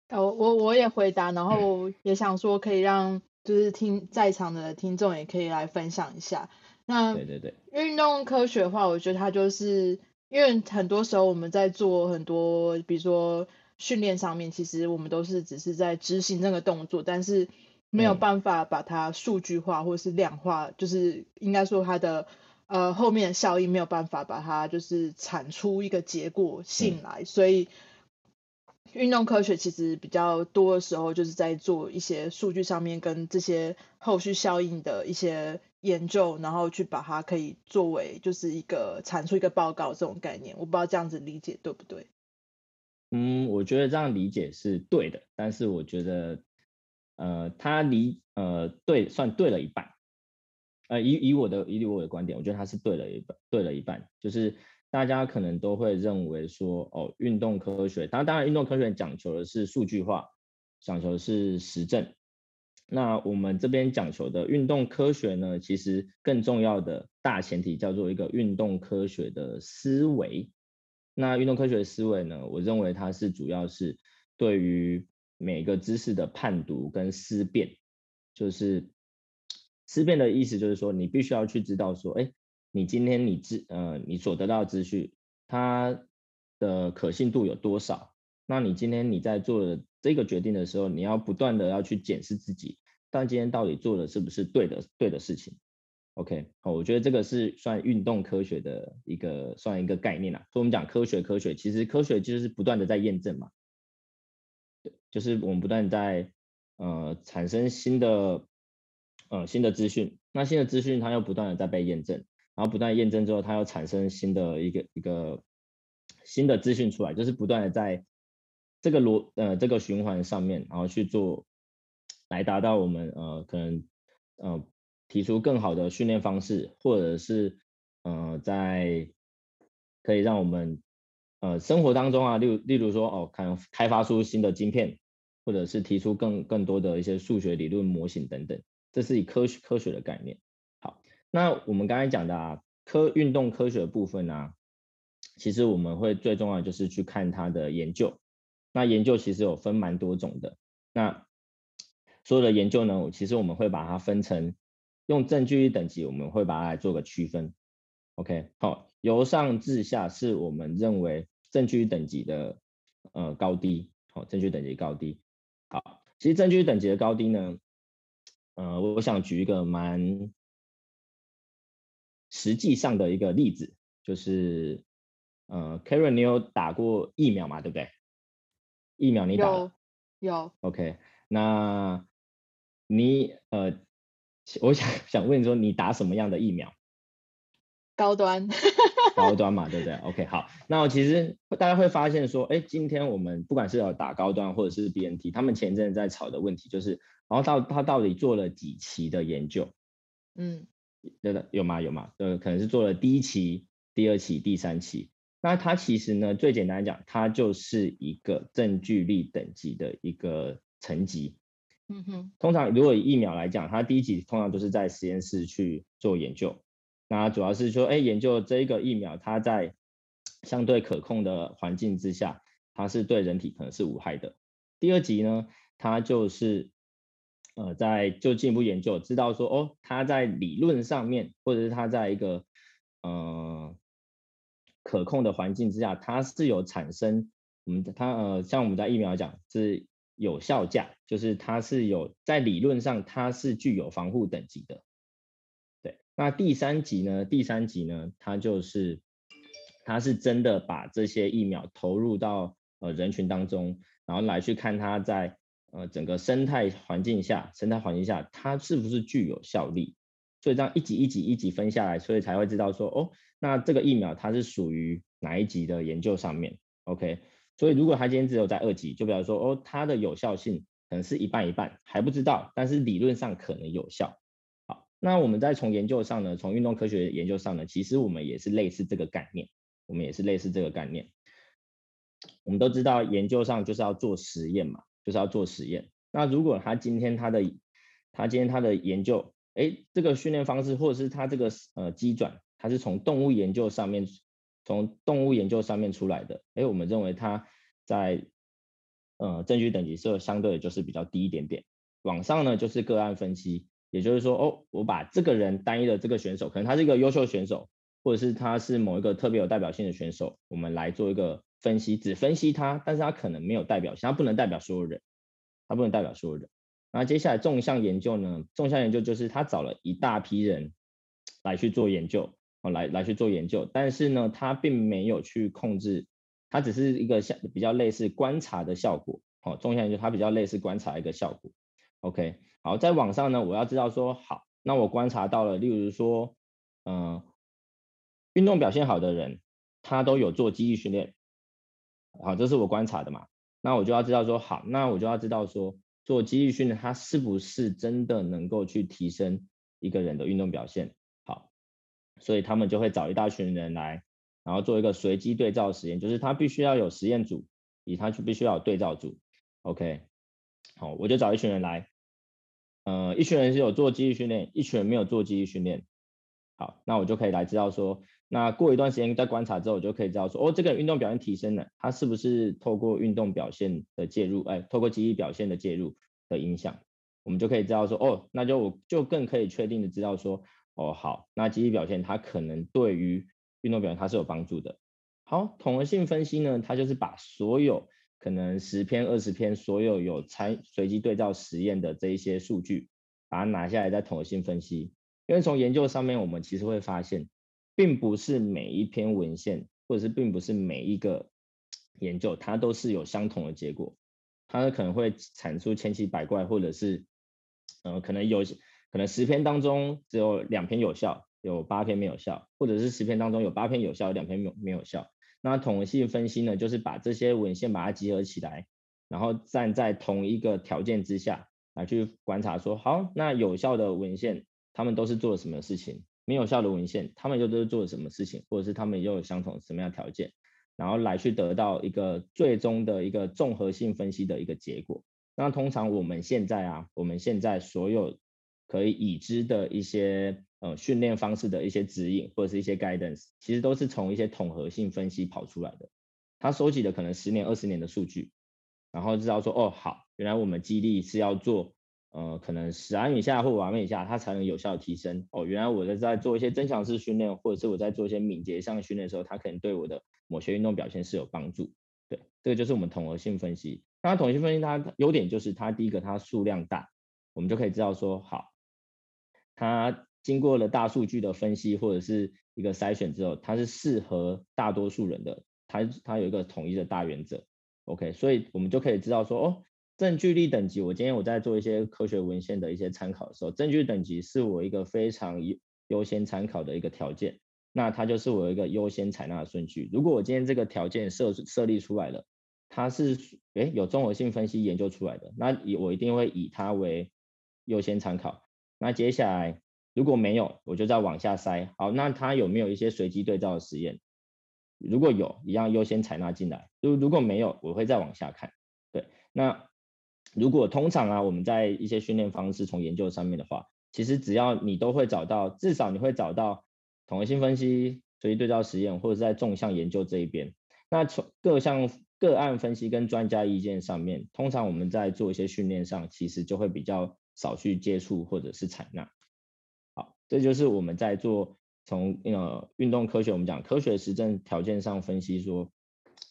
我我我也回答，然后也想说可以让就是听在场的听众也可以来分享一下。那对对对，运动科学的话，我觉得它就是因为很多时候我们在做很多，比如说训练上面，其实我们都是只是在执行那个动作，但是没有办法把它数据化或是量化，嗯、就是应该说它的呃后面的效益没有办法把它就是产出一个结果性来，嗯、所以运动科学其实比较多的时候就是在做一些数据上面跟这些后续效应的一些。研究，然后去把它可以作为就是一个产出一个报告这种概念，我不知道这样子理解对不对？嗯，我觉得这样理解是对的，但是我觉得呃，他离呃对算对了一半，呃以以我的以我的观点，我觉得他是对了一半，对了一半，就是大家可能都会认为说，哦，运动科学，当然当然运动科学讲求的是数据化，讲求的是实证。那我们这边讲求的运动科学呢，其实更重要的大前提叫做一个运动科学的思维。那运动科学的思维呢，我认为它是主要是对于每个知识的判读跟思辨，就是思辨的意思就是说，你必须要去知道说，哎，你今天你知呃你所得到的资讯，它的可信度有多少？那你今天你在做的这个决定的时候，你要不断的要去检视自己，但今天到底做的是不是对的对的事情 ？OK， 好，我觉得这个是算运动科学的一个算一个概念啦。所以我们讲科学，科学其实科学就是不断的在验证嘛，对，就是我们不断在呃产生新的呃新的资讯，那新的资讯它又不断的在被验证，然后不断验证之后，它又产生新的一个一个新的资讯出来，就是不断的在这个逻呃这个循环上面，然后去做，来达到我们呃可能呃提出更好的训练方式，或者是呃在可以让我们呃生活当中啊，例如例如说哦，看开发出新的晶片，或者是提出更更多的一些数学理论模型等等，这是以科学科学的概念。好，那我们刚才讲的啊科运动科学的部分啊，其实我们会最重要的就是去看它的研究。那研究其实有分蛮多种的，那所有的研究呢，其实我们会把它分成用证据一等级，我们会把它来做个区分。OK， 好，由上至下是我们认为证据等级的呃高低，好，证据等级高低。好，其实证据等级的高低呢，呃，我想举一个蛮实际上的一个例子，就是呃 ，Karen， 你有打过疫苗嘛？对不对？疫苗你打了？有，有。OK， 那你呃，我想想问你说，你打什么样的疫苗？高端，高端嘛，对不对 ？OK， 好。那其实大家会发现说，哎，今天我们不管是要打高端或者是 B N T， 他们前阵在吵的问题就是，然后到他到底做了几期的研究？嗯，对的，有吗？有吗？呃，可能是做了第一期、第二期、第三期。那它其实呢，最简单讲，它就是一个证据力等级的一个层级。嗯哼。通常如果以疫苗来讲，它第一期通常都是在实验室去做研究，那主要是说，哎，研究这个疫苗，它在相对可控的环境之下，它是对人体可能是无害的。第二级呢，它就是呃，在就进一步研究，知道说，哦，它在理论上面，或者是它在一个呃。可控的环境之下，它是有产生，我们它呃，像我们在疫苗讲是有效价，就是它是有在理论上它是具有防护等级的。对，那第三级呢？第三级呢，它就是它是真的把这些疫苗投入到呃人群当中，然后来去看它在呃整个生态环境下，生态环境下它是不是具有效力。所以这样一级一级一级分下来，所以才会知道说，哦，那这个疫苗它是属于哪一级的研究上面 ，OK？ 所以如果它今天只有在二级，就表示说，哦，它的有效性可能是一半一半，还不知道，但是理论上可能有效。好，那我们再从研究上呢，从运动科学研究上呢，其实我们也是类似这个概念，我们也是类似这个概念。我们都知道研究上就是要做实验嘛，就是要做实验。那如果他今天他的他今天他的研究，哎，这个训练方式或者是它这个呃机转，它是从动物研究上面，从动物研究上面出来的。哎，我们认为它在呃证据等级是相对的就是比较低一点点。往上呢就是个案分析，也就是说，哦，我把这个人单一的这个选手，可能他是一个优秀选手，或者是他是某一个特别有代表性的选手，我们来做一个分析，只分析他，但是他可能没有代表性，他不能代表所有人，他不能代表所有人。那接下来纵向研究呢？纵向研究就是他找了一大批人来去做研究，哦，来来去做研究，但是呢，他并没有去控制，他只是一个像比较类似观察的效果。哦，纵向研究它比较类似观察一个效果。OK， 好，在网上呢，我要知道说，好，那我观察到了，例如说，嗯、呃，运动表现好的人，他都有做肌力训练，好，这是我观察的嘛。那我就要知道说，好，那我就要知道说。做肌力训练，它是不是真的能够去提升一个人的运动表现？好，所以他们就会找一大群人来，然后做一个随机对照实验，就是他必须要有实验组，以他必须要有对照组。OK， 好，我就找一群人来，呃，一群人是有做肌力训练，一群人没有做肌力训练。好，那我就可以来知道说，那过一段时间在观察之后，我就可以知道说，哦，这个运动表现提升了，它是不是透过运动表现的介入，哎，透过肌力表现的介入的影响，我们就可以知道说，哦，那就我就更可以确定的知道说，哦，好，那肌力表现它可能对于运动表现它是有帮助的。好，统合性分析呢，它就是把所有可能十篇、二十篇所有有参随机对照实验的这一些数据，把它拿下来再统合性分析。因为从研究上面我们其实会发现，并不是每一篇文献或者是并不是每一个研究它都是有相同的结果，它可能会产出千奇百怪，或者是、呃、可能有可能十篇当中只有两篇有效，有八篇没有效，或者是十篇当中有八篇有效，有两篇没有效。那统合性分析呢，就是把这些文献把它集合起来，然后站在同一个条件之下来去观察说，好，那有效的文献他们都是做了什么事情，没有效的文献他们又都是做了什么事情，或者是他们又有相同什么样的条件，然后来去得到一个最终的一个综合性分析的一个结果。那通常我们现在啊，我们现在所有可以已知的一些、呃、训练方式的一些指引或者是一些 guidance， 其实都是从一些统合性分析跑出来的。他收集的可能十年二十年的数据，然后知道说，哦，好，原来我们肌力是要做呃，可能十安以下或五安以下，它才能有效的提升。哦，原来我在做一些增强式训练，或者是我在做一些敏捷上训练的时候，它可能对我的某些运动表现是有帮助。对，这个就是我们统合性分析。那统合性分析它优点就是它第一个它数量大，我们就可以知道说，好，它经过了大数据的分析或者是一个筛选之后，它是适合大多数人的，它它有一个统一的大原则。OK， 所以我们就可以知道说，哦。证据力等级，我今天我在做一些科学文献的一些参考的时候，证据等级是我一个非常优先参考的一个条件，那它就是我一个优先采纳的顺序。如果我今天这个条件 设, 设立出来了，它是有综合性分析研究出来的，那我一定会以它为优先参考。那接下来如果没有，我就再往下筛，好，那它有没有一些随机对照的实验？如果有，一样优先采纳进来，如果没有，我会再往下看。对，那如果通常啊，我们在一些训练方式从研究上面的话，其实只要你都会找到，至少你会找到统合性分析、随机对照实验，或者是在纵向研究这一边。那从各项个案分析跟专家意见上面，通常我们在做一些训练上，其实就会比较少去接触或者是采纳。好，这就是我们在做从呃运动科学，我们讲科学实证条件上分析说，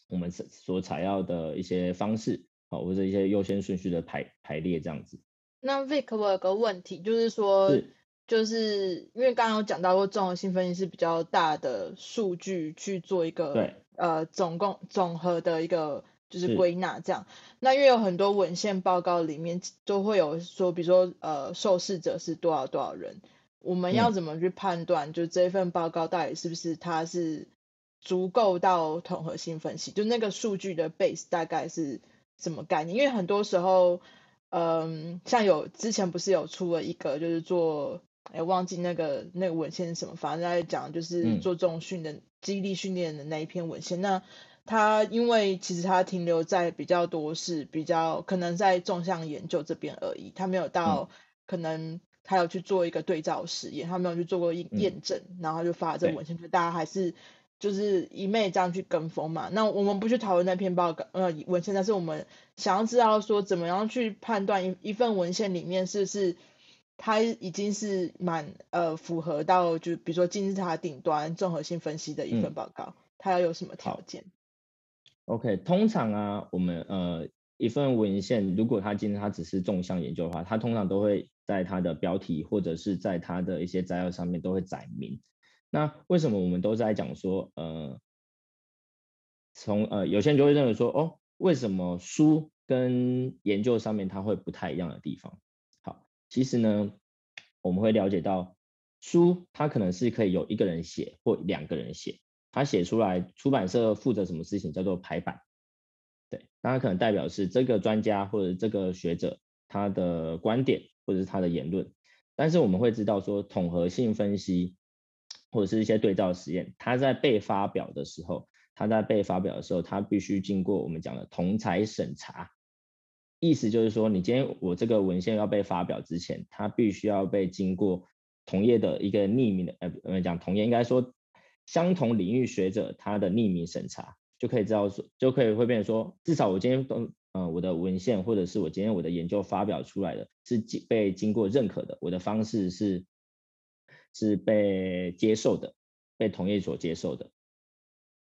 我们所采要的一些方式。好，或者一些优先顺序的 排, 排列这样子。那 Vick， 我有个问题，就是说是就是因为刚刚有讲到过综合性分析是比较大的数据去做一个对呃总共总和的一个就是归纳这样。那因为有很多文献报告里面都会有说，比如说呃受试者是多少多少人，我们要怎么去判断、嗯、就这份报告到底是不是它是足够到统合性分析，就那个数据的 base 大概是什么概念？因为很多时候，嗯，像有之前不是有出了一个，就是做，哎，忘记那个那个文献是什么，反正在讲就是做重训的、嗯、肌力训练的那一篇文献。那它因为其实它停留在比较多是比较可能在纵向研究这边而已，它没有到、嗯、可能它有去做一个对照实验，它没有去做过验证，嗯、然后就发了这个文献，就大家还是。就是一昧这样去跟风嘛，那我们不去讨论那篇报告呃文献，但是我们想要知道说怎么样去判断 一, 一份文献里面是不是它已经是蛮呃符合到就比如说金字塔顶端综合性分析的一份报告、嗯、它要有什么条件 ？OK， 通常啊我们呃一份文献如果它今天它只是纵向研究的话，它通常都会在它的标题或者是在它的一些摘要上面都会载明。那为什么我们都在讲说，呃，从呃有些人就会认为说，哦，为什么书跟研究上面它会不太一样的地方？好，其实呢，我们会了解到，书它可能是可以有一个人写或两个人写，他写出来，出版社负责什么事情叫做排版，对，那它可能代表是这个专家或者这个学者他的观点或者是他的言论，但是我们会知道说统合性分析或者是一些对照实验，他在被发表的时候他在被发表的时候他必须经过我们讲的同侪审查，意思就是说你今天我这个文献要被发表之前，它必须要被经过同业的一个匿名的呃，我们讲同业应该说相同领域学者他的匿名审查，就可以知道说就可以会变成说至少我今天都呃，我的文献或者是我今天我的研究发表出来的是被经过认可的，我的方式是是被接受的，被同业所接受的。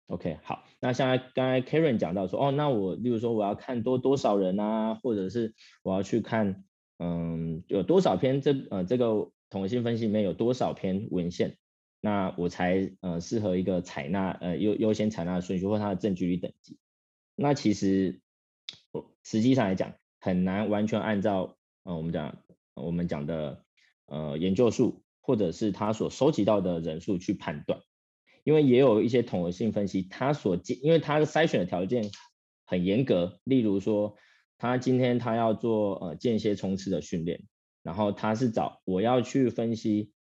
OK， 好，那像刚才 Karen 讲到说哦，那我例如说我要看多多少人啊，或者是我要去看嗯有多少篇这呃这个统合性分析里面有多少篇文献，那我才呃适合一个采纳呃优优先采纳的顺序或它的证据率等级。那其实实际上来讲很难完全按照、呃、我们讲我们讲的呃研究数或者是他所收集到的人数去判断，因为也有一些统合性分析他所因为他的筛选的条件很严格，例如说他今天他要做呃间歇冲刺的训练，然后他是找我要去分析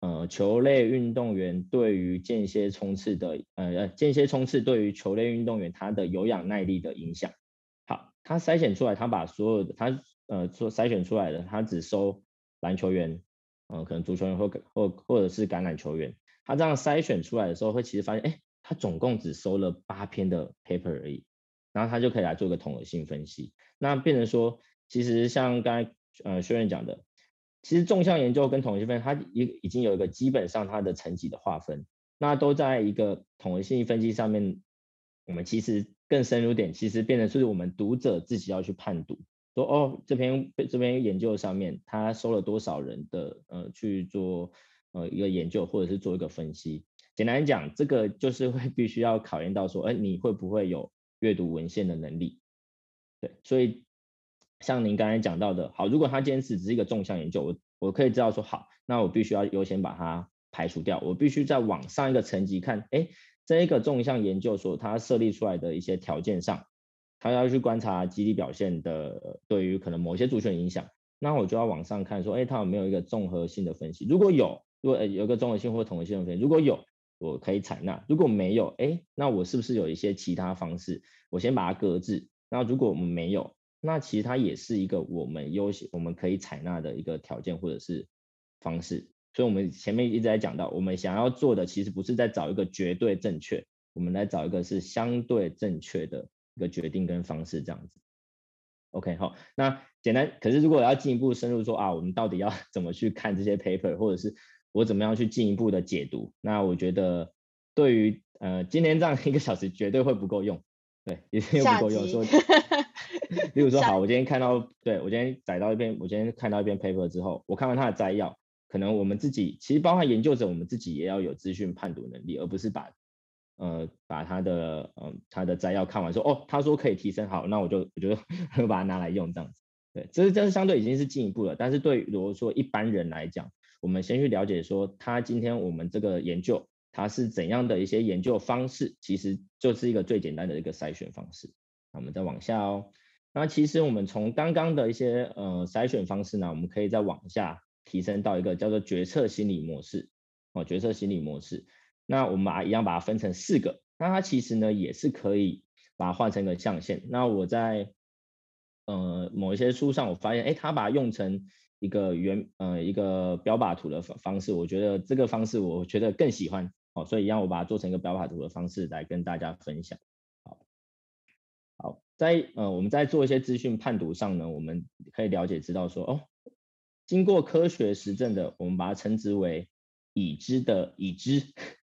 呃球类运动员对于间歇冲刺的呃间歇冲刺对于球类运动员他的有氧耐力的影响。他筛选出来，他把所有的他呃做筛选出来的，他只收篮球员，呃，可能足球员或或或者是橄榄球员。他这样筛选出来的时候，会其实发现，哎，他总共只收了八篇的 paper 而已。然后他就可以来做个统合性分析。那变成说，其实像刚才呃薛院讲的，其实纵向研究跟统合性分析，它已已经有一个基本上它的层级的划分，那都在一个统合性分析上面，我们其实。更深入点，其实变成是我们读者自己要去判读，说哦，这篇这篇研究上面他收了多少人的呃去做呃一个研究或者是做一个分析。简单讲，这个就是会必须要考验到说，哎、呃，你会不会有阅读文献的能力？对，所以像您刚才讲到的，好，如果他今天只是一个纵向研究，我我可以知道说，好，那我必须要优先把它排除掉，我必须再往上一个层级看，哎。这个纵向研究所它设立出来的一些条件上，它要去观察肌力表现的对于可能某些族群影响，那我就要往上看说，哎，它有没有一个综合性的分析？如果有，如果有一个综合性或统合性的分析，如果有，我可以采纳；如果没有，哎，那我是不是有一些其他方式？我先把它搁置。那如果我们没有，那其实它也是一个我们优先我们可以采纳的一个条件或者是方式。所以我们前面一直在讲到，我们想要做的其实不是在找一个绝对正确，我们来找一个是相对正确的一个决定跟方式这样子。OK， 好，那简单。可是如果要进一步深入说啊，我们到底要怎么去看这些 paper， 或者是我怎么样去进一步的解读？那我觉得对于呃今天这样一个小时绝对会不够用，对，一定不够用。说，例如说，好，我今天看到，对我今天载到一篇，我今天看到一篇 paper 之后，我看完它的摘要。可能我们自己其实包含研究者，我们自己也要有资讯判读能力，而不是把呃把他的嗯、呃、他的摘要看完说哦他说可以提升好，那我就我就把它拿来用这样子。对，这是这是相对已经是进一步了，但是对如果说一般人来讲，我们先去了解说他今天我们这个研究他是怎样的一些研究方式，其实就是一个最简单的一个筛选方式。那我们再往下哦，那其实我们从刚刚的一些呃筛选方式呢，我们可以再往下。提升到一个叫做决策心理模式、哦、决策心理模式，那我们一样把它分成四个，那它其实呢也是可以把它换成一个象限。那我在呃某一些书上我发现，哎，它把它用成一个原呃一个标靶图的方式，我觉得这个方式我觉得更喜欢、哦、所以一样我把它做成一个标靶图的方式来跟大家分享。好，好，在呃我们在做一些资讯判读上呢，我们可以了解知道说哦。经过科学实证的，我们把它称之为已知的已知，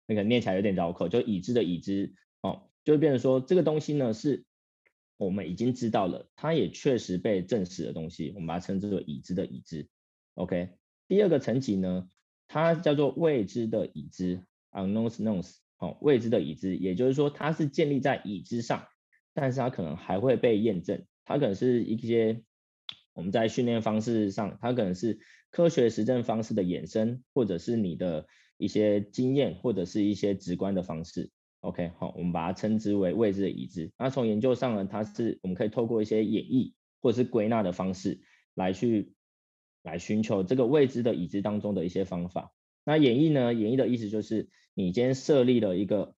那个念起来有点绕口，就已知的已知哦，就变成说这个东西呢是我们已经知道了，它也确实被证实的东西，我们把它称之为已知的已知。OK， 第二个层级呢，它叫做未知的已知 ，unknown knowns， 哦，未知的已知，也就是说它是建立在已知上，但是它可能还会被验证，它可能是一些。我们在训练方式上，它可能是科学实证方式的衍生，或者是你的一些经验，或者是一些直观的方式。OK， 好，我们把它称之为未知的已知。那从研究上呢，它是我们可以透过一些演绎或者是归纳的方式来去来寻求这个未知的已知当中的一些方法。那演绎呢？演绎的意思就是你今天设立了一个，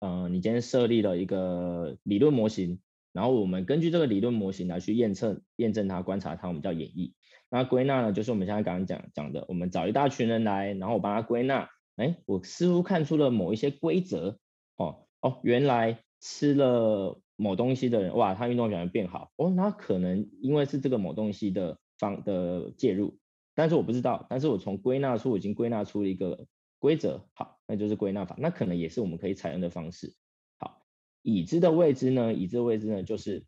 呃，你今天设立了一个理论模型，然后我们根据这个理论模型来去验证验证它、观察它，我们叫演绎。那归纳呢，就是我们现在刚刚讲讲的，我们找一大群人来，然后我帮他归纳，哎，我似乎看出了某一些规则，哦哦，原来吃了某东西的人，哇，他运动表现变好，哦，那可能因为是这个某东西的方的介入。但是我不知道，但是我从归纳出我已经归纳出了一个规则，好，那就是归纳法，那可能也是我们可以采用的方式。好，已知的未知呢，已知的未知呢，就是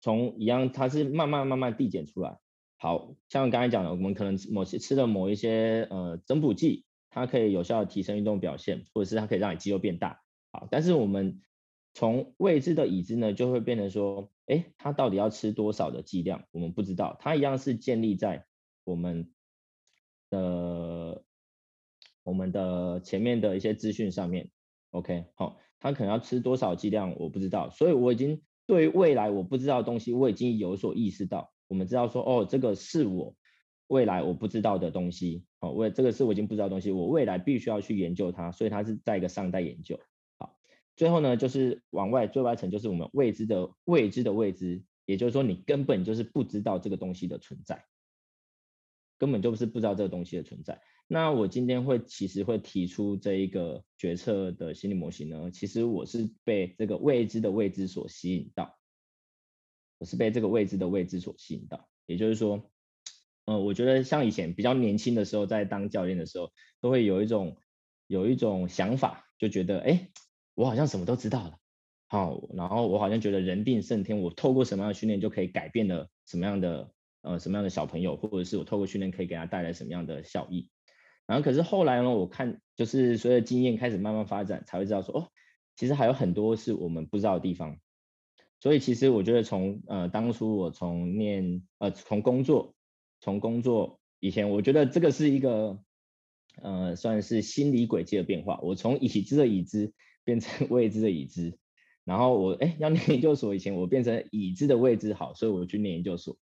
从一样，它是慢慢慢慢递减出来。好，像刚才讲的，我们可能某些吃了某一些呃增补剂，它可以有效的提升运动表现，或者是它可以让你肌肉变大。好，但是我们从未知的已知呢，就会变成说，哎，它到底要吃多少的剂量，我们不知道，它一样是建立在我们的我们的前面的一些资讯上面 ，OK， 好，他可能要吃多少剂量我不知道，所以我已经对未来我不知道的东西我已经有所意识到，我们知道说哦，这个是我未来我不知道的东西，哦，我这个是我已经不知道的东西，我未来必须要去研究它，所以它是在一个尚待研究。好，最后呢就是往外最外层就是我们未知的未知的未知，也就是说你根本就是不知道这个东西的存在。根本就不是不知道这个东西的存在。那我今天会其实会提出这一个决策的心理模型呢，其实我是被这个未知的未知所吸引到，我是被这个未知的未知所吸引到。也就是说，呃，我觉得像以前比较年轻的时候，在当教练的时候，都会有一种有一种想法，就觉得，哎，我好像什么都知道了，好，然后我好像觉得人定胜天，我透过什么样的训练就可以改变了什么样的。呃，什么样的小朋友，或者是我透过训练可以给他带来什么样的效益。然后可是后来呢，我看就是随着经验开始慢慢发展，才会知道说哦，其实还有很多是我们不知道的地方。所以其实我觉得从呃当初我从念呃从工作从工作以前，我觉得这个是一个呃算是心理轨迹的变化。我从已知的已知变成未知的已知，然后我哎要念研究所以前，我变成已知的未知好，所以我去念研究所。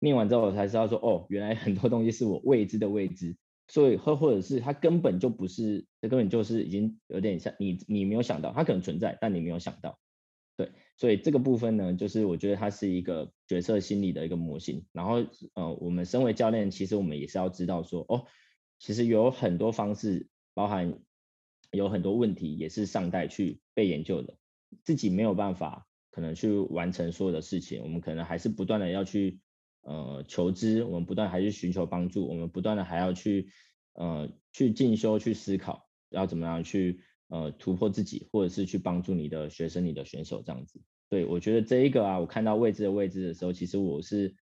念完之后我才知道说哦，原来很多东西是我未知的未知，所以或或者是它根本就不是，这根本就是已经有点像你你没有想到，它可能存在，但你没有想到，对，所以这个部分呢，就是我觉得它是一个决策心理的一个模型。然后呃，我们身为教练，其实我们也是要知道说哦，其实有很多方式，包含有很多问题也是尚待去被研究的，自己没有办法可能去完成所有的事情，我们可能还是不断的要去。呃，求知，我们不断还是寻求帮助，我们不断的还要去呃去进修，去思考要怎么样去呃突破自己，或者是去帮助你的学生、你的选手这样子。对，我觉得这一个啊，我看到未知的未知的时候，其实我是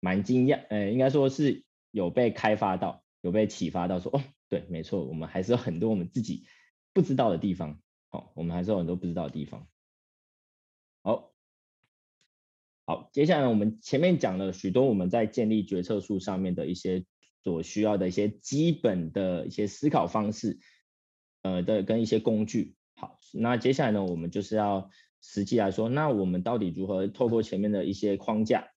蛮惊讶，呃，应该说是有被开发到，有被启发到说，哦，对，没错，我们还是有很多我们自己不知道的地方，哦，我们还是有很多不知道的地方。好。好，接下来我们前面讲了许多我们在建立决策树上面的一些所需要的一些基本的一些思考方式，呃的跟一些工具。好，那接下来呢，我们就是要实际来说，那我们到底如何透过前面的一些框架，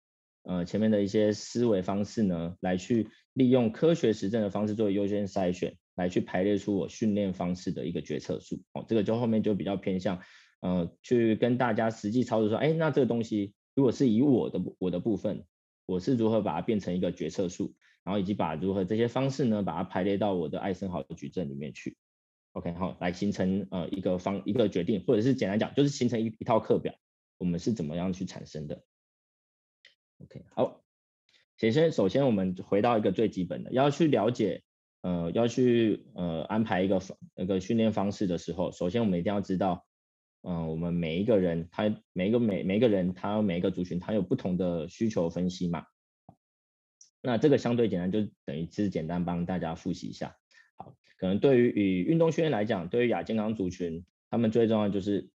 呃前面的一些思维方式呢，来去利用科学实证的方式做优先筛选，来去排列出我训练方式的一个决策树。哦，这个就后面就比较偏向呃去跟大家实际操作说，哎，那这个东西。如果是以我的我的部分，我是如何把它变成一个决策树，然后以及把如何这些方式呢，把它排列到我的艾森豪矩阵里面去。OK， 好，来形成呃一个方一个决定，或者是简单讲，就是形成 一, 一套课表，我们是怎么样去产生的。OK， 好，首先首先我们回到一个最基本的，要去了解呃要去呃安排一个那个训练方式的时候，首先我们一定要知道。嗯、呃，我们每一个人，他每一个每每一个人，他每一个族群，他有不同的需求分析嘛。那这个相对简单，就等于是简单帮大家复习一下。好，可能对于以运动训练来讲，对于亚健康族群，他们最重要就是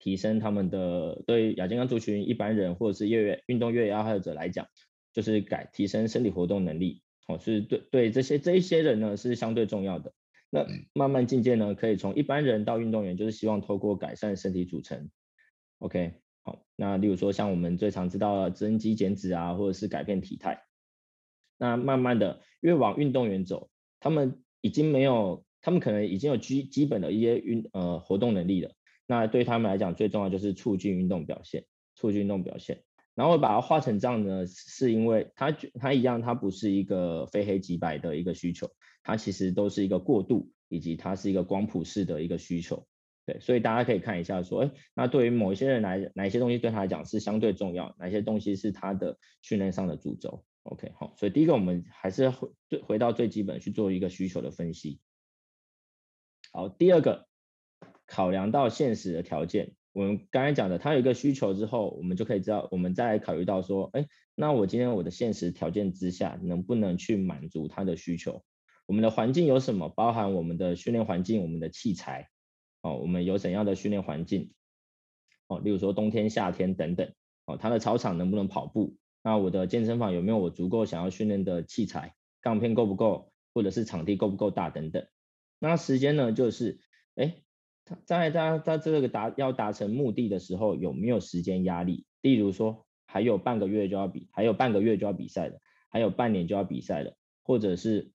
提升他们的对于亚健康族群一般人或者是越运动越野爱好者来讲，就是改提升身体活动能力。哦，是对对这些这一些人呢是相对重要的。那慢慢进阶呢，可以从一般人到运动员，就是希望透过改善身体组成 ，OK，好，那例如说像我们最常知道的增肌减脂啊，或者是改变体态，那慢慢的越往运动员走，他们已经没有，他们可能已经有基基本的一些运呃活动能力了。那对他们来讲，最重要就是促进运动表现，促进运动表现。然后把它画成这样呢，是因为它它一样，它不是一个非黑即白的一个需求，它其实都是一个过渡，以及它是一个光谱式的一个需求。对，所以大家可以看一下说，哎，那对于某一些人来，哪一些东西对他来讲是相对重要，哪些东西是他的训练上的主轴。OK， 好，所以第一个我们还是回回到最基本去做一个需求的分析。好，第二个，考量到现实的条件，我们刚才讲的，它有一个需求之后，我们就可以知道，我们再来考虑到说，哎，那我今天我的现实条件之下，能不能去满足它的需求？我们的环境有什么？包含我们的训练环境、我们的器材。哦，我们有怎样的训练环境？哦，例如说冬天、夏天等等。哦，它的操场能不能跑步？那我的健身房有没有我足够想要训练的器材？杠片够不够？或者是场地够不够大等等。那时间呢，就是，哎，在大家这个达要达成目的的时候，有没有时间压力？例如说，还有半个月就要比，还有半个月就要比赛了，还有半年就要比赛了，或者是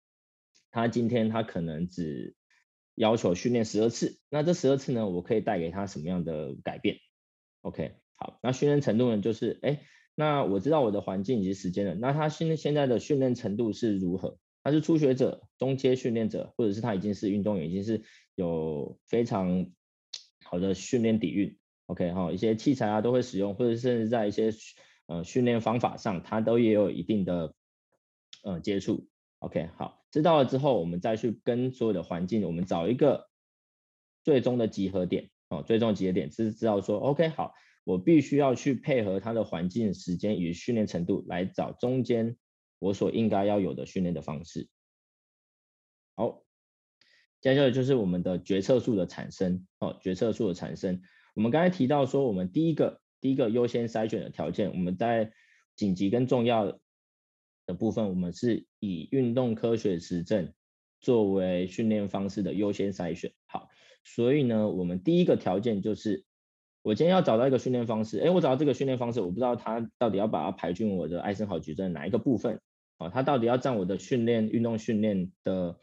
他今天他可能只要求训练十二次，那这十二次呢，我可以带给他什么样的改变 ？OK， 好，那训练程度呢，就是，哎，那我知道我的环境以及时间了，那他现在的训练程度是如何？他是初学者、中阶训练者，或者是他已经是运动员，已经是有非常好的训练底蕴。OK， 好，一些器材啊都会使用，或者甚至在一些呃训练方法上，他都也有一定的呃接触。OK， 好。知道了之后，我们再去跟所有的环境，我们找一个最终的集合点哦，最终的集合点是知道说 ，OK， 好，我必须要去配合它的环境、时间与训练程度来找中间我所应该要有的训练的方式。好，接下来就是我们的决策树的产生哦，决策树的产生。我们刚才提到说，我们第一个第一个优先筛选的条件，我们在紧急跟重要的部分，我们是以运动科学实证作为训练方式的优先筛选。好，所以呢，我们第一个条件就是，我今天要找到一个训练方式，哎，我找到这个训练方式，我不知道它到底要把它排进我的艾森豪矩阵哪一个部分啊？它到底要占我的训练运动训练的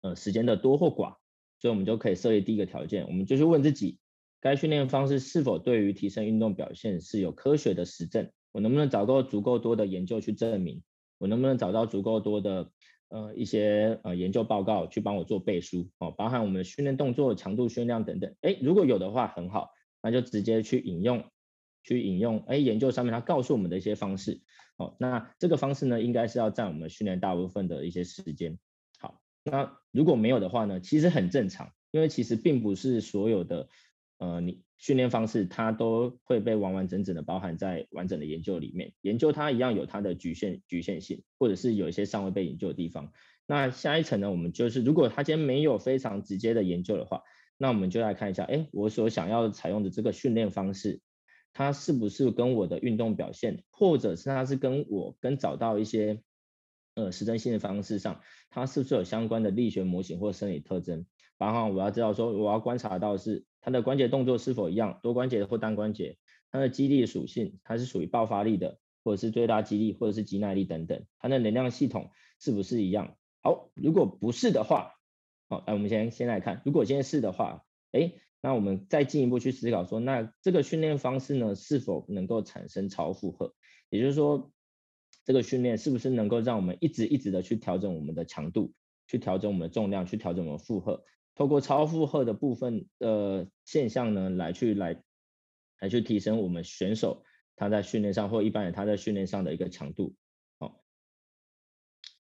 呃时间的多或寡？所以我们就可以设立第一个条件，我们就去问自己，该训练方式是否对于提升运动表现是有科学的实证？我能不能找到足够多的研究去证明？我能不能找到足够多的呃一些呃研究报告去帮我做背书哦，包含我们的训练动作、强度训练等等。哎，如果有的话很好，那就直接去引用，去引用哎研究上面它告诉我们的一些方式哦。那这个方式呢，应该是要占我们训练大部分的一些时间。好，那如果没有的话呢，其实很正常，因为其实并不是所有的呃你。训练方式它都会被完完整整的包含在完整的研究里面，研究它一样有它的局限局限性，或者是有一些尚未被研究的地方。那下一层呢，我们就是如果它今天没有非常直接的研究的话，那我们就来看一下，哎，我所想要采用的这个训练方式，它是不是跟我的运动表现，或者是它是跟我跟找到一些呃实证性的方式上，它是不是有相关的力学模型或生理特征？包含我要知道说，我要观察到的是它的关节动作是否一样，多关节或单关节，它的肌力属性，它是属于爆发力的，或者是最大肌力，或者是肌耐力等等，它的能量系统是不是一样？好，如果不是的话，好，来我们先先来看，如果今天是的话，哎，那我们再进一步去思考说，那这个训练方式呢，是否能够产生超负荷？也就是说，这个训练是不是能够让我们一直一直的去调整我们的强度，去调整我们的重量，去调整我们的负荷？透过超负荷的部分的现象呢，来去来来去提升我们选手他在训练上或一般人他在训练上的一个强度。哦，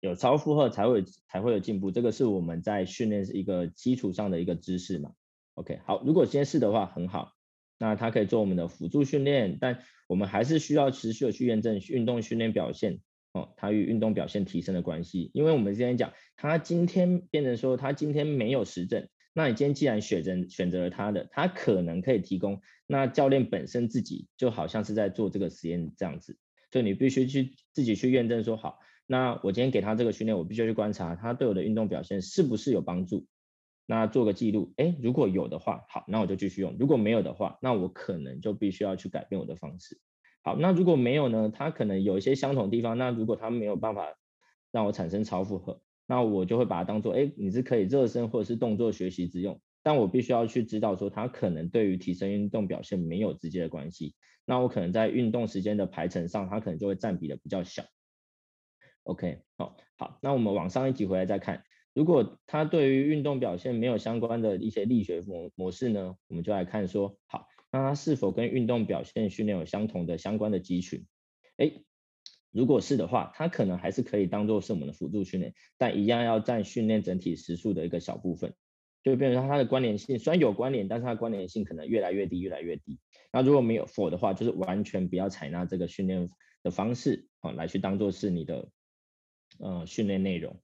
有超负荷才会才会有进步，这个是我们在训练一个基础上的一个知识嘛。OK， 好，如果今天是的话很好，那它可以做我们的辅助训练，但我们还是需要持续的去验证运动训练表现。哦，它与运动表现提升的关系，因为我们之前讲，它今天变成说，它今天没有实证，那你今天既然选择选择了它的，它可能可以提供，那教练本身自己就好像是在做这个实验这样子，所以你必须去自己去验证说，好，那我今天给他这个训练，我必须去观察他对我的运动表现是不是有帮助，那做个记录，哎，如果有的话，好，那我就继续用；如果没有的话，那我可能就必须要去改变我的方式。好，那如果没有呢，它可能有一些相同的地方，那如果它没有办法让我产生超负荷，那我就会把它当做，哎，你是可以热身或者是动作学习之用，但我必须要去知道说，它可能对于提升运动表现没有直接的关系。那我可能在运动时间的排程上，它可能就会占比的比较小。OK， 好，好，那我们往上一集回来再看。如果它对于运动表现没有相关的一些力学模模式呢，我们就来看说，好，那它是否跟运动表现训练有相同的相关的肌群？哎，如果是的话，它可能还是可以当做是我们的辅助训练，但一样要占训练整体时数的一个小部分，就变成它的关联性虽然有关联，但是它的关联性可能越来越低，越来越低。那如果没有否的话，就是完全不要采纳这个训练的方式，哦，来去当做是你的呃训练内容。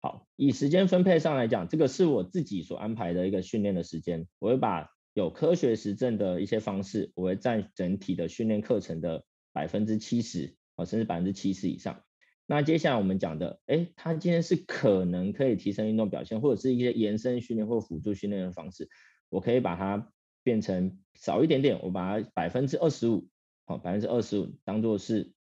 好，以时间分配上来讲，这个是我自己所安排的一个训练的时间，我会把有科学实证的一些方式，我会占整体的训练课程的 百分之七十， 甚至 百分之七十 以上。那接下来我们讲的，哎，它今天是可能可以提升运动表现，或者是一些延伸训练或辅助训练的方式，我可以把它变成少一点点，我把它 百分之二十五， 百分之二十五 当做是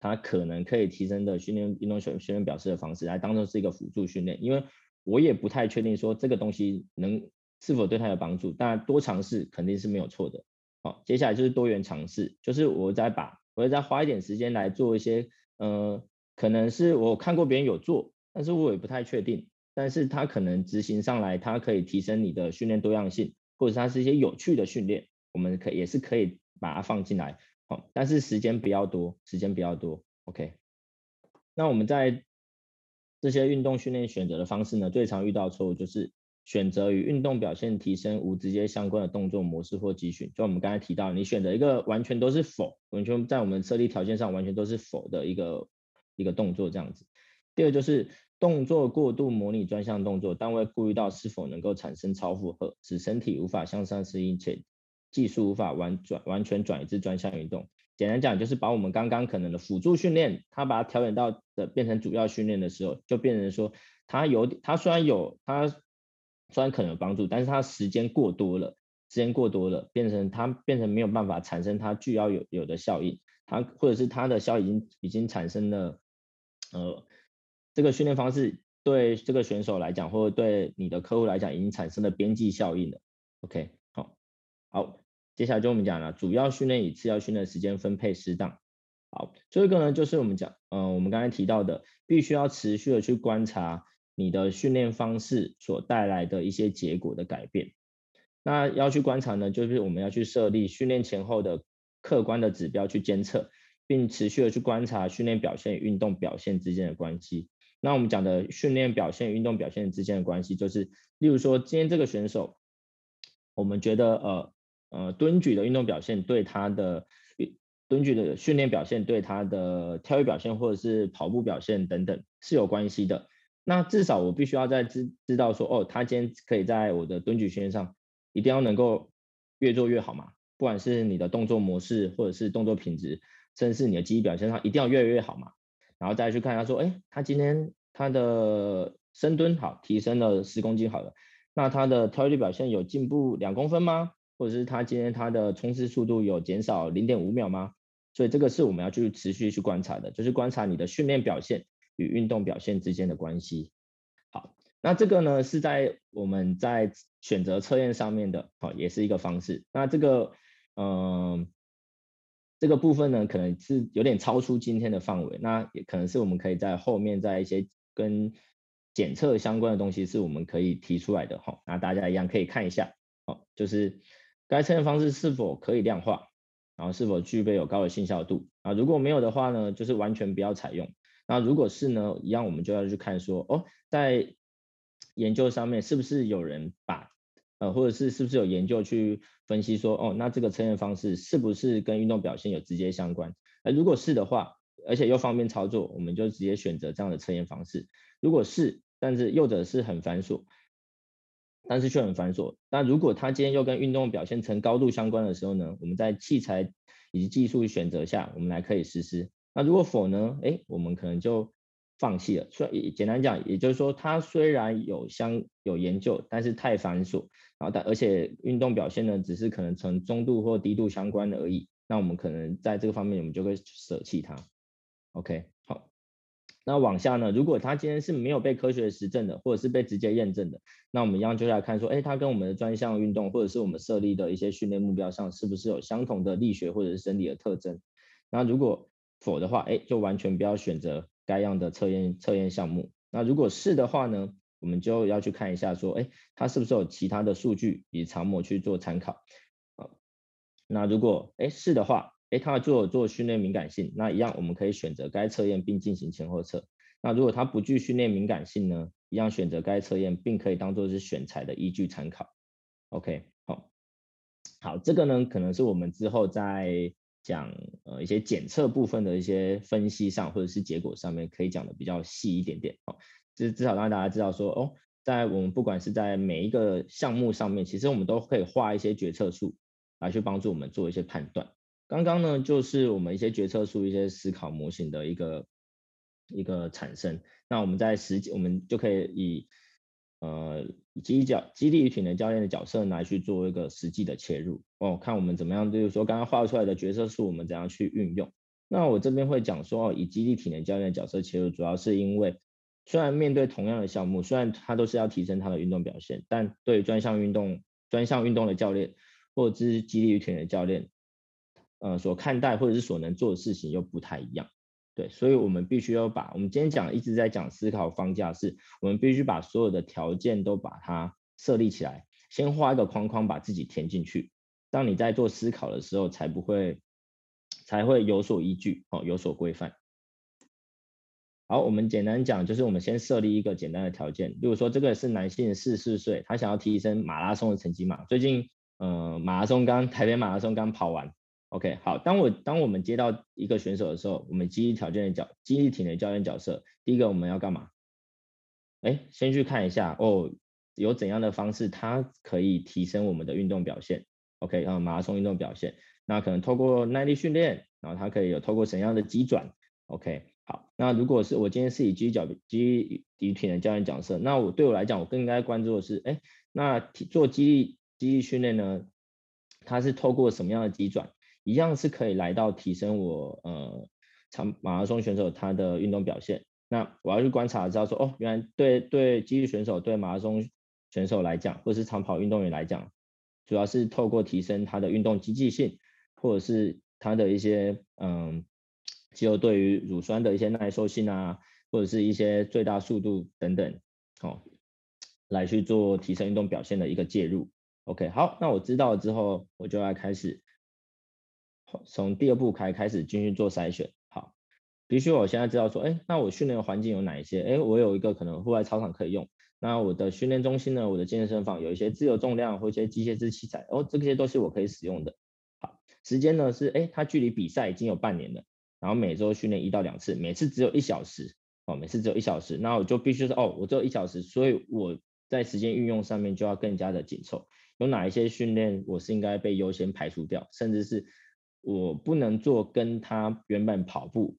它可能可以提升的训练运动训练表示的方式，来当作是一个辅助训练，因为我也不太确定说这个东西能是否对它有帮助，但多尝试肯定是没有错的。好，接下来就是多元尝试，就是我再把我再花一点时间来做一些，呃，可能是我看过别人有做，但是我也不太确定，但是它可能执行上来，它可以提升你的训练多样性，或者它是一些有趣的训练，我们可也是可以把它放进来。但是时间不要多，时间不要多 ，OK。那我们在这些运动训练选择的方式呢，最常遇到的错误就是选择与运动表现提升无直接相关的动作模式或集训。就我们刚才提到，你选择一个完全都是否，完全在我们设立条件上完全都是否的一个一个动作这样子。第二就是动作过度模拟专项动作，但未顾虑到是否能够产生超负荷，使身体无法向上适应且技术无法完转完全转移至专项运动。简单讲，就是把我们刚刚可能的辅助训练，它把它调整到的变成主要训练的时候，就变成说它有它虽然有它虽然可能有帮助，但是它时间过多了，时间过多了，变成它变成没有办法产生它具要有有的效应，它或者是它的效应已经已经产生了，呃，这个训练方式对这个选手来讲，或者对你的客户来讲，已经产生了边际效应了。OK， 好，好。接下来就我们讲了主要训练与次要训练时间分配适当。好，这个呢就是我们讲，呃，我们刚才提到的，必须要持续的去观察你的训练方式所带来的一些结果的改变。那要去观察呢，就是我们要去设立训练前后的客观的指标去监测，并持续的去观察训练表现与运动表现之间的关系。那我们讲的训练表现与运动表现之间的关系，就是例如说今天这个选手，我们觉得呃。呃，蹲举的运动表现对他的蹲举的训练表现对他的跳跃表现或者是跑步表现等等是有关系的。那至少我必须要在知知道说，哦，他今天可以在我的蹲举训练上一定要能够越做越好嘛，不管是你的动作模式或者是动作品质，甚至是你的肌力表现上一定要越来越好嘛。然后再去看他说，哎，他今天他的深蹲好提升了十公斤好了，那他的跳跃表现有进步两公分吗？或者是他今天他的冲刺速度有减少 零点五 秒吗？所以这个是我们要去持续去观察的，就是观察你的训练表现与运动表现之间的关系。好，那这个呢是在我们在选择测验上面的，哦，也是一个方式。那这个嗯、呃、这个部分呢可能是有点超出今天的范围，那也可能是我们可以在后面在一些跟检测相关的东西是我们可以提出来的，哦，那大家一样可以看一下，哦，就是该测验方式是否可以量化，然后是否具备有高的信效度啊？如果没有的话呢，就是完全不要采用。那如果是呢，一样我们就要去看说，哦，在研究上面是不是有人把呃，或者是是不是有研究去分析说，哦，那这个测验方式是不是跟运动表现有直接相关？呃，如果是的话，而且又方便操作，我们就直接选择这样的测验方式。如果是，但是又者是很繁琐。但是却很繁琐。那如果它今天又跟运动表现呈高度相关的时候呢，我们在器材以及技术选择下，我们来可以实施。那如果否呢？哎，我们可能就放弃了。所以简单讲，也就是说它虽然有相有研究，但是太繁琐，然后但而且运动表现呢只是可能呈中度或低度相关而已，那我们可能在这个方面我们就会舍弃它。 OK， 好，那往下呢，如果它今天是没有被科学实证的，或者是被直接验证的，那我们一样就来看说，哎，它跟我们的专项运动或者是我们设立的一些训练目标上是不是有相同的力学或者是生理的特征。那如果否的话，哎，就完全不要选择该样的测验测验项目。那如果是的话呢，我们就要去看一下说，哎，它是不是有其他的数据以常模去做参考。那如果哎是的话，哎，它做做训练敏感性，那一样我们可以选择该测验并进行前后测。那如果它不具训练敏感性呢，一样选择该测验，并可以当做是选材的依据参考。OK， 好，好，这个呢可能是我们之后在讲呃一些检测部分的一些分析上，或者是结果上面可以讲的比较细一点点，哦，至少让大家知道说，哦，在我们不管是在每一个项目上面，其实我们都可以画一些决策树来去帮助我们做一些判断。刚刚呢就是我们一些决策树、一些思考模型的一个一个产生。那我们在实际我们就可以以呃激角激励与体能教练的角色来去做一个实际的切入哦，看我们怎么样，就是说刚刚画出来的角色树我们怎样去运用。那我这边会讲说，哦，以激励体能教练的角色切入，主要是因为虽然面对同样的项目，虽然它都是要提升它的运动表现，但对于专项运动专项运动的教练或者是激励与体能的教练，呃，所看待或者是所能做的事情又不太一样。对，所以我们必须要把我们今天讲一直在讲思考框架是，我们必须把所有的条件都把它设立起来，先画一个框框把自己填进去，当你在做思考的时候才不会才会有所依据，哦，有所规范。好，我们简单讲就是我们先设立一个简单的条件，例如说这个是男性四十四岁，他想要提升马拉松的成绩嘛，最近呃马拉松刚台北马拉松刚跑完。OK， 好，当我当我们接到一个选手的时候，我们激励条件的角激励体能教练角色，第一个我们要干嘛？哎，先去看一下哦，有怎样的方式它可以提升我们的运动表现 ？OK， 啊，马拉松运动表现，那可能透过耐力训练，然后它可以有透过什么样的机转 ？OK， 好，那如果是我今天是以激励激励体能教练角色，那我对我来讲，我更应该关注的是，哎，那做激励激励训练呢，它是透过什么样的机转？一样是可以来到提升我呃长马拉松选手他的运动表现。那我要去观察知道说，哦，原来对对激励选手、对马拉松选手来讲，或是长跑运动员来讲，主要是透过提升他的运动积极性，或者是他的一些嗯肌肉对于乳酸的一些耐受性啊，或者是一些最大速度等等，哦，来去做提升运动表现的一个介入。OK， 好，那我知道了之后，我就要开始。从第二步开开始进去做筛选。好，必须我现在知道说，哎，那我训练的环境有哪一些？哎，我有一个可能户外操场可以用。那我的训练中心呢？我的健身房有一些自由重量或一些机械式器材，哦，这些都是我可以使用的。好，时间呢是，哎，它距离比赛已经有半年了，然后每周训练一到两次，每次只有一小时，哦，每次只有一小时，那我就必须说，哦，我只有一小时，所以我在时间运用上面就要更加的紧凑。有哪一些训练我是应该被优先排除掉，甚至是我不能做跟他原本跑步，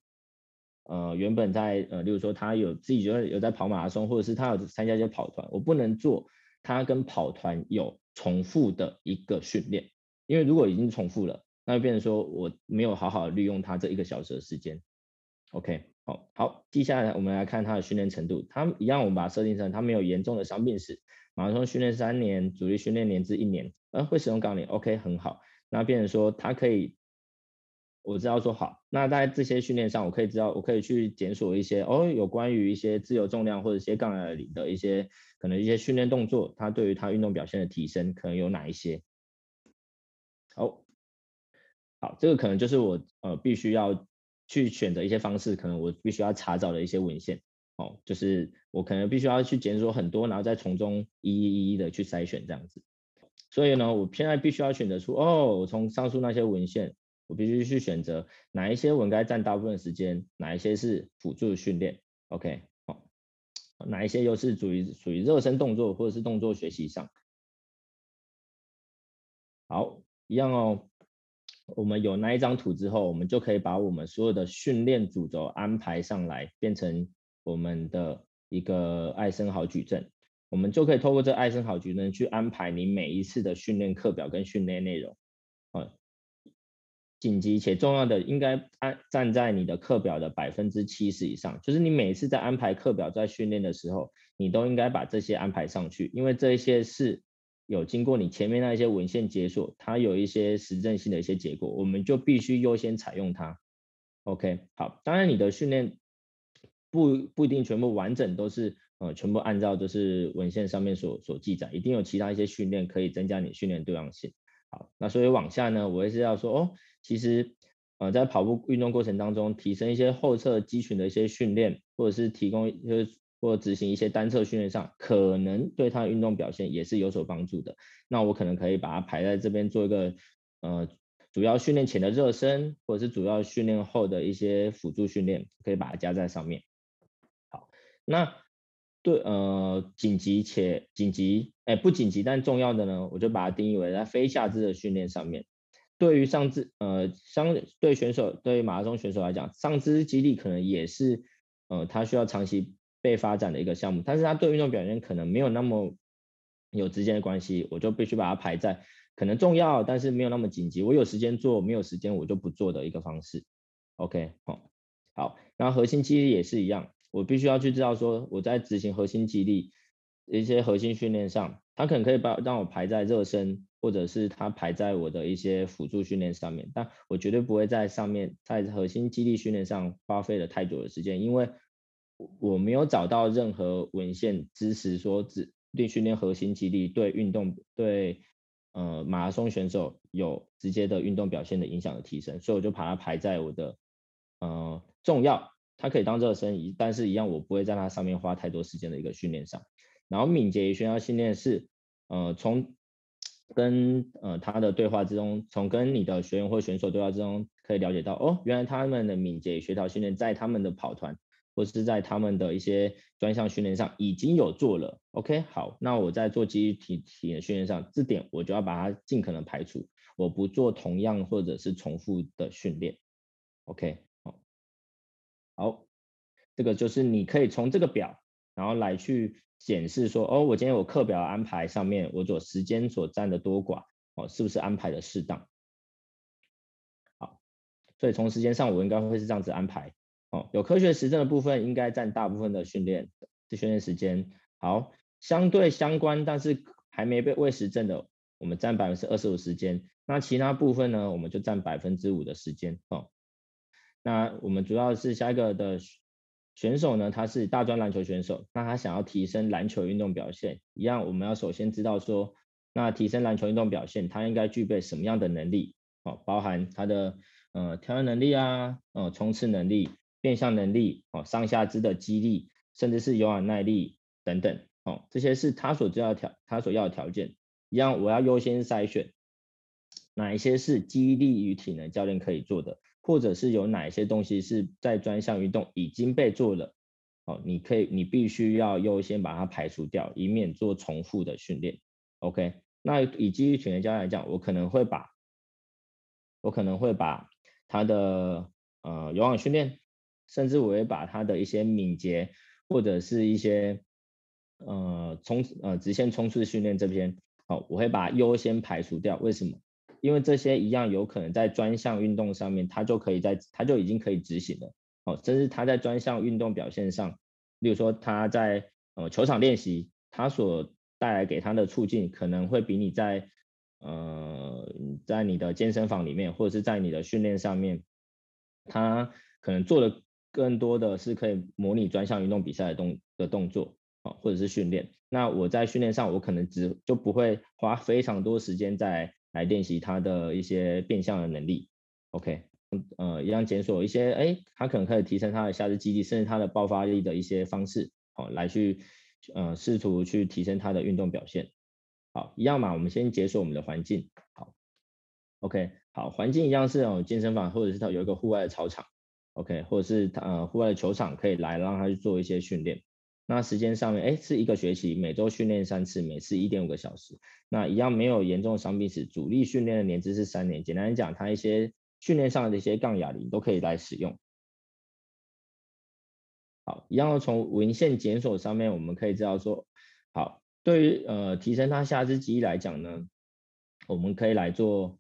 呃，原本在呃，例如说他有自己觉得有在跑马拉松，或者是他有参加一些跑团，我不能做他跟跑团有重复的一个训练，因为如果已经重复了，那就变成说我没有好好利用他这一个小时的时间。OK， 好，好，接下来我们来看他的训练程度，他一样我们把它设定成他没有严重的伤病史，马拉松训练三年，主力训练年资一年，呃，会使用杠铃 ，OK， 很好，那变成说他可以。我知道说好，那在这些训练上，我可以知道，我可以去检索一些哦，有关于一些自由重量或者一些杠铃里的一些可能一些训练动作，它对于它运动表现的提升可能有哪一些？好，好，这个可能就是我呃必须要去选择一些方式，可能我必须要查找的一些文献哦，就是我可能必须要去检索很多，然后再从中一一一一的去筛选这样子。所以呢，我现在必须要选择出哦，我从上述那些文献。我必须去选择哪一些我应该占大部分的时间，哪一些是辅助训练 ，OK， 好，哪一些又是属于属于热身动作或者是动作学习上。好，一样哦。我们有那一张图之后，我们就可以把我们所有的训练主轴安排上来，变成我们的一个艾森豪矩阵，我们就可以透过这艾森豪矩阵去安排你每一次的训练课表跟训练内容。啊，紧急且重要的应该站在你的课表的 百分之七十 以上，就是你每一次在安排课表在训练的时候，你都应该把这些安排上去，因为这些是有经过你前面那些文献解锁，它有一些实证性的一些结果，我们就必须优先采用它。 OK， 好，当然你的训练 不, 不一定全部完整都是呃全部按照就是文献上面所所记载，一定有其他一些训练可以增加你训练多样性。好，那所以往下呢，我也是要说哦，其实呃在跑步运动过程当中，提升一些后侧肌群的一些训练，或者是提供就是或执行一些单侧训练上，可能对他的运动表现也是有所帮助的。那我可能可以把它排在这边做一个呃。 主要训练前的热身，或者是主要训练后的一些辅助训练，可以把它加在上面。好，那对呃紧急且紧急，哎不紧急但重要的呢，我就把它定义为在非下肢的训练上面。对于上肢呃相对选手对于马拉松选手来讲，上肢肌力可能也是呃他需要长期被发展的一个项目，但是他对运动表现可能没有那么有直接的关系，我就必须把它排在。 可能重要，但是没有那么紧急。我有时间做，没有时间我就不做的一个方式。OK， 好，好，然后核心肌力也是一样，我必须要去知道说我在执行核心肌力一些核心训练上，它可能可以把让我排在热身，或者是它排在我的一些辅助训练上面，但我绝对不会在上面在核心肌力训练上花费了太多的时间，因为我没有找到任何文献支持说只对训练核心肌力对运动对。 呃，马拉松选手有直接的运动表现的影响的提升，所以我就把它排在我的呃重要，它可以当热身，但是一样我不会在它上面花太多时间的一个训练上。然后敏捷与炫耀训练是呃从跟呃他的对话之中，从跟你的学员或选手对话之中可以了解到，哦，原来他们的敏捷与协调训练在他们的跑团或是在他们的一些专项训练上已经有做了。 OK， 好，那我在做肌体体验训练上，这点我就要把它尽可能排除，我不做同样或者是重复的训练。OK， 好，好，这个就是你可以从这个表，然后来去检视说，哦，我今天我课表安排上面，我所时间所占的多寡，哦，是不是安排的适当？好，所以从时间上我应该会是这样子安排。哦，有科学实证的部分应该占大部分的训练的训练时间。好。 相对相关，但是还没被未实证的，我们占 百分之二十五 时间。那其他部分呢，我们就占 百分之五 的时间哦。那我们主要是下一个的选手呢，他是大专篮球选手，那他想要提升篮球运动表现，一样我们要首先知道说，那提升篮球运动表现，他应该具备什么样的能力？哦，包含他的呃跳跃能力啊，呃冲刺能力、变向能力，哦上下肢的肌力，甚至是有氧耐力等等。 哦，这些是他所知道条，他所要的条件，一样我要优先筛选哪一些是肌力与体能教练可以做的，或者是有哪一些东西是在专项运动已经被做了，哦，你可以，你必须要优先把它排除掉，以免做重复的训练。OK， 那以肌力体能教练来讲，我可能会把，我可能会把他的呃有氧训练，甚至我会把他的一些敏捷或者是一些。 呃，冲呃直线冲刺训练这边，好、哦，我会把优先排除掉。为什么？因为这些一样有可能在专项运动上面，它就可以在，它就已经可以执行了。哦，甚至它在专项运动表现上，例如说它在呃球场练习，它所带来给它的促进，可能会比你在呃在你的健身房里面，或者是在你的训练上面，它可能做的更多的是可以模拟专项运动比赛的动的动作。 哦，或者是训练，那我在训练上，我可能只就不会花非常多时间在来练习他的一些变相的能力。OK， 呃，一样检索一些，哎，他可能可以提升他的下肢肌力，甚至他的爆发力的一些方式，好、哦，来去呃试图去提升他的运动表现。好，一样嘛，我们先解锁我们的环境。好 ，OK， 好，环境一样是哦，健身房或者是他有一个户外的操场 ，OK， 或者是呃户外的球场，可以来让他去做一些训练。 那时间上面，哎，是一个学期，每周训练三次，每次 一点五 个小时。那一样没有严重伤病史，主力训练的年资是三年。简单讲，它一些训练上的一些杠哑铃都可以来使用。好，一样从文献检索上面我们可以知道说，好，对于呃提升他下肢肌力来讲呢，我们可以来做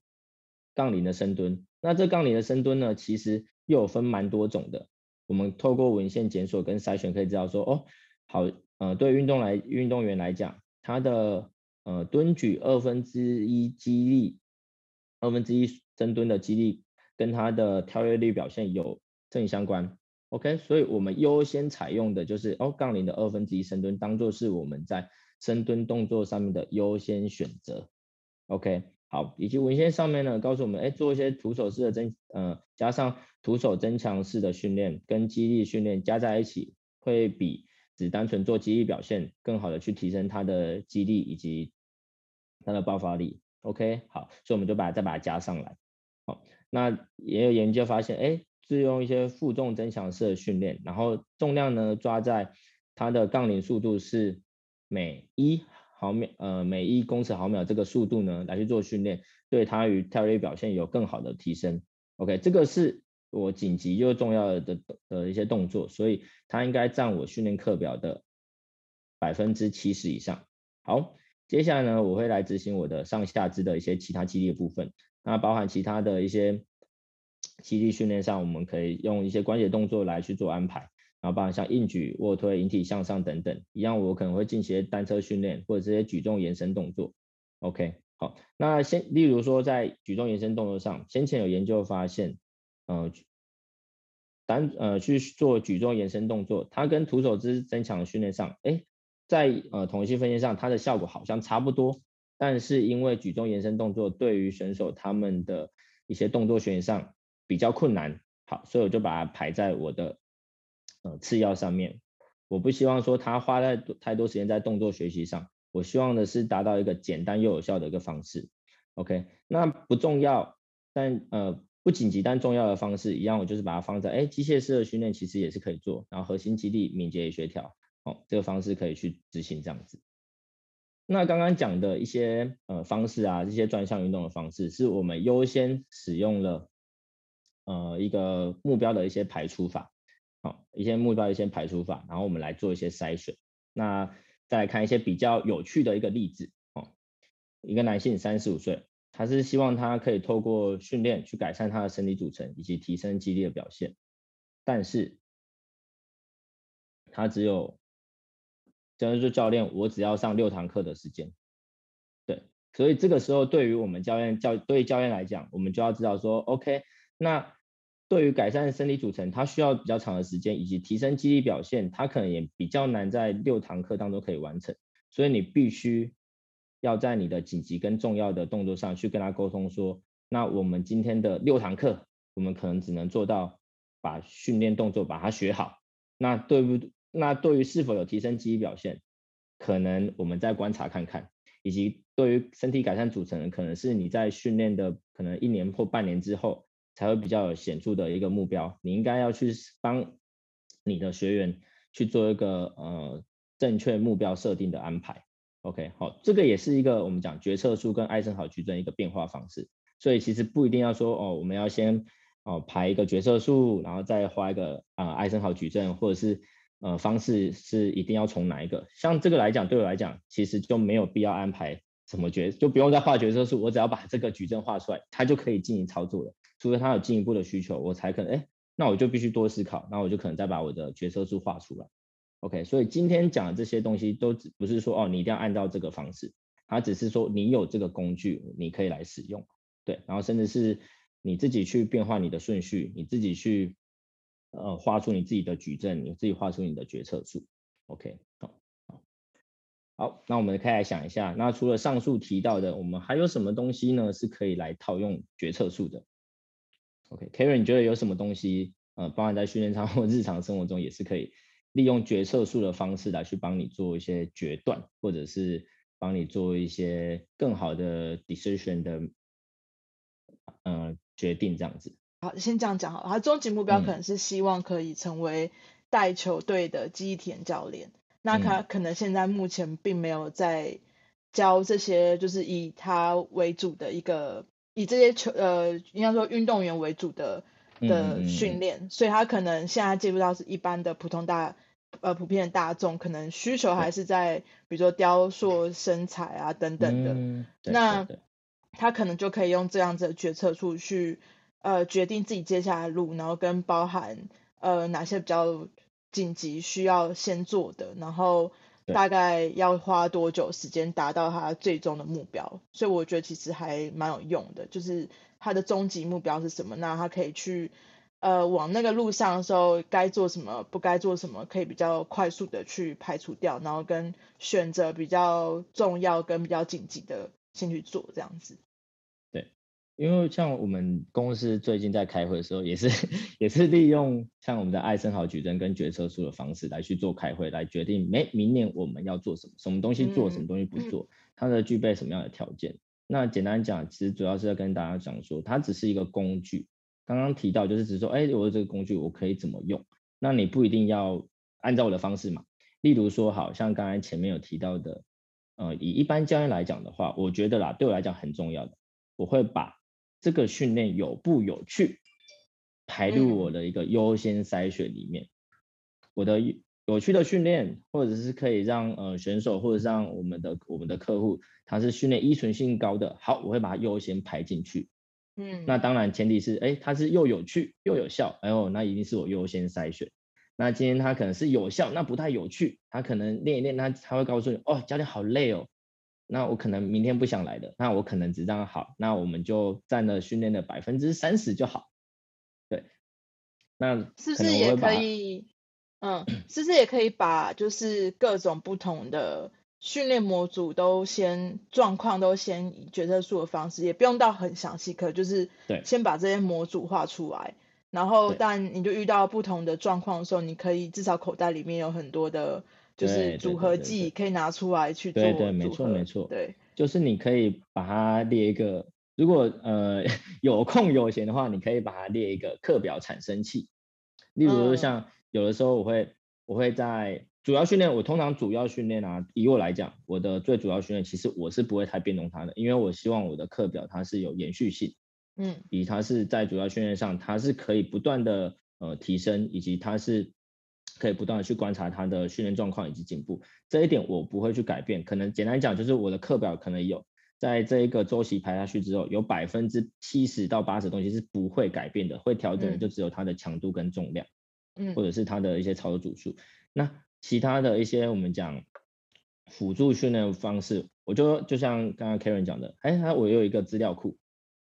杠铃的深蹲。那这杠铃的深蹲呢，其实又有分蛮多种的。我们透过文献检索跟筛选可以知道说，哦，好，呃，对运动来运动员来讲，他的呃蹲举二分之一肌力，二分之一深蹲的肌力跟他的跳跃力表现有正相关。OK， 所以我们优先采用的就是哦杠铃的二分之一深蹲，当做是我们在深蹲动作上面的优先选择。OK， 好，以及文献上面呢告诉我们，哎，做一些徒手式的增呃加上徒手增强式的训练跟肌力训练加在一起，会比只单纯做肌力表现更好的去提升它的肌力以及它的爆发力。OK， 好，所以我们就把再把它加上来。好，那也有研究发现，哎。是用一些负重增强式的训练，然后重量呢抓在它的杠铃速度是每一毫秒呃每一公尺毫秒这个速度呢来去做训练，对它与跳跃表现有更好的提升。OK， 这个是我紧急又重要的 的, 的一些动作，所以它应该占我训练课表的 百分之七十 以上。好，接下来呢我会来执行我的上下肢的一些其他肌力的部分，那包含其他的一些。肌力训练上，我们可以用一些关节动作来去做安排，然后包含像硬举、卧推、引体向上等等。一样，我可能会进行单车训练或者这些举重延伸动作。OK， 好，那先例如说在举重延伸动作上，先前有研究发现，呃，单呃去做举重延伸动作，它跟徒手肢增强训练上，哎，在呃统一性分析上，它的效果好像差不多，但是因为举重延伸动作对于选手他们的一些动作学习上，比较困难，好，所以我就把它排在我的呃次要上面。我不希望说他花在太多时间在动作学习上，我希望的是达到一个简单又有效的一个方式。OK， 那不重要，但呃不紧急但重要的方式，一样我就是把它放在哎机械式的训练其实也是可以做，然后核心肌力、敏捷与协调，哦，这个方式可以去执行这样子。那刚刚讲的一些呃方式啊，这些专项运动的方式，是我们优先使用了。呃，一个目标的一些排除法，好，一些目标的一些排除法，然后我们来做一些筛选。那再来看一些比较有趣的一个例子，哦，一个男性三十五岁，他是希望他可以透过训练去改善他的身体组成以及提升肌力的表现，但是他只有，就是教练，我只要上六堂课的时间，对，所以这个时候对于我们教练教对于教练来讲，我们就要知道说 ，OK。那对于改善身体组成，它需要比较长的时间，以及提升肌力表现，它可能也比较难在六堂课当中可以完成，所以你必须要在你的紧急跟重要的动作上去跟他沟通说，那我们今天的六堂课，我们可能只能做到把训练动作把它学好，那对不？那对于是否有提升肌力表现，可能我们再观察看看，以及对于身体改善组成，可能是你在训练的可能一年或半年之后。才会比较有显著的一个目标，你应该要去帮你的学员去做一个呃正确目标设定的安排。OK， 好，这个也是一个我们讲决策树跟艾森豪矩阵一个变化方式，所以其实不一定要说哦，我们要先哦排一个决策树，然后再画一个啊、呃、艾森豪矩阵，或者是呃方式是一定要从哪一个？像这个来讲，对我来讲，其实就没有必要安排什么决，就不用再画决策树，我只要把这个矩阵画出来，它就可以进行操作了。除非他有进一步的需求，我才可能，哎，那我就必须多思考，那我就可能再把我的决策树画出来。OK， 所以今天讲的这些东西都不是说哦，你一定要按照这个方式，它只是说你有这个工具，你可以来使用，对，然后甚至是你自己去变换你的顺序，你自己去呃画出你自己的矩阵，你自己画出你的决策树。OK， 好，好，那我们可以来想一下，那除了上述提到的，我们还有什么东西呢是可以来套用决策树的？OK，Karen， 你觉得有什么东西，呃，包含在训练上或日常生活中，也是可以利用决策树的方式来去帮你做一些决断，或者是帮你做一些更好的 decision 的，呃，决定这样子。好，先这样讲好了。他终极目标可能是希望可以成为带球队的记忆体验教练。嗯、那他可能现在目前并没有在教这些，就是以他为主的一个。以这些球呃，应该说运动员为主的的训练、嗯嗯嗯、所以他可能现在接触到是一般的普通大呃普遍的大众，可能需求还是在比如说雕塑身材啊等等的、嗯、那他可能就可以用这样子的决策处去呃决定自己接下来的路，然后跟包含呃哪些比较紧急需要先做的，然后大概要花多久时间达到他最终的目标。所以我觉得其实还蛮有用的，就是他的终极目标是什么，那他可以去呃往那个路上的时候该做什么不该做什么，可以比较快速的去排除掉，然后跟选择比较重要跟比较紧急的先去做这样子。对，因为像我们公司最近在开会的时候也是也是利用像我们的艾森豪矩阵跟决策树的方式来去做开会，来决定明年我们要做什么，什么东西做、嗯、什么东西不做，它的具备什么样的条件。那简单讲其实主要是要跟大家讲说它只是一个工具，刚刚提到就是只说哎，我这个工具我可以怎么用，那你不一定要按照我的方式嘛。例如说好像刚才前面有提到的呃，以一般教练来讲的话，我觉得啦，对我来讲很重要的，我会把这个训练有不有趣排入我的一个优先筛选里面、嗯、我的有趣的训练，或者是可以让、呃、选手或者让我们的我们的客户他是训练依存性高的，好，我会把它优先排进去。嗯，那当然前提是哎，它是又有趣又有效，哎呦，那一定是我优先筛选。那今天他可能是有效，那不太有趣，他可能练一练，他他会告诉你，哦，教练好累哦，那我可能明天不想来的，那我可能只这样好，那我们就占了训练的 百分之三十 就好。对，那是不是也可以，嗯，是不是也可以把就是各种不同的训练模组都先状况都先以决策树的方式，也不用到很详细，可就是先把这些模组画出来，然后但你就遇到不同的状况的时候，你可以至少口袋里面有很多的就是组合技可以拿出来去做组合。对对，没错没错，对，就是你可以把它列一个，如果呃有空有闲的话，你可以把它列一个课表产生器。例如说像有的时候我会、嗯、我会在主要训练，我通常主要训练啊，以我来讲，我的最主要训练其实我是不会太变动它的，因为我希望我的课表它是有延续性，嗯，以它是在主要训练上它是可以不断的、呃、提升，以及它是可以不断的去观察它的训练状况以及进步，这一点我不会去改变。可能简单讲就是我的课表可能有在这一个周期排下去之后，有 百分之七十到百分之八十 的东西是不会改变的，会调整的就只有它的强度跟重量，嗯，或者是它的一些操作组数。那其他的一些我们讲辅助训练方式，我就就像刚刚 Karen 讲的，哎，我有一个资料库，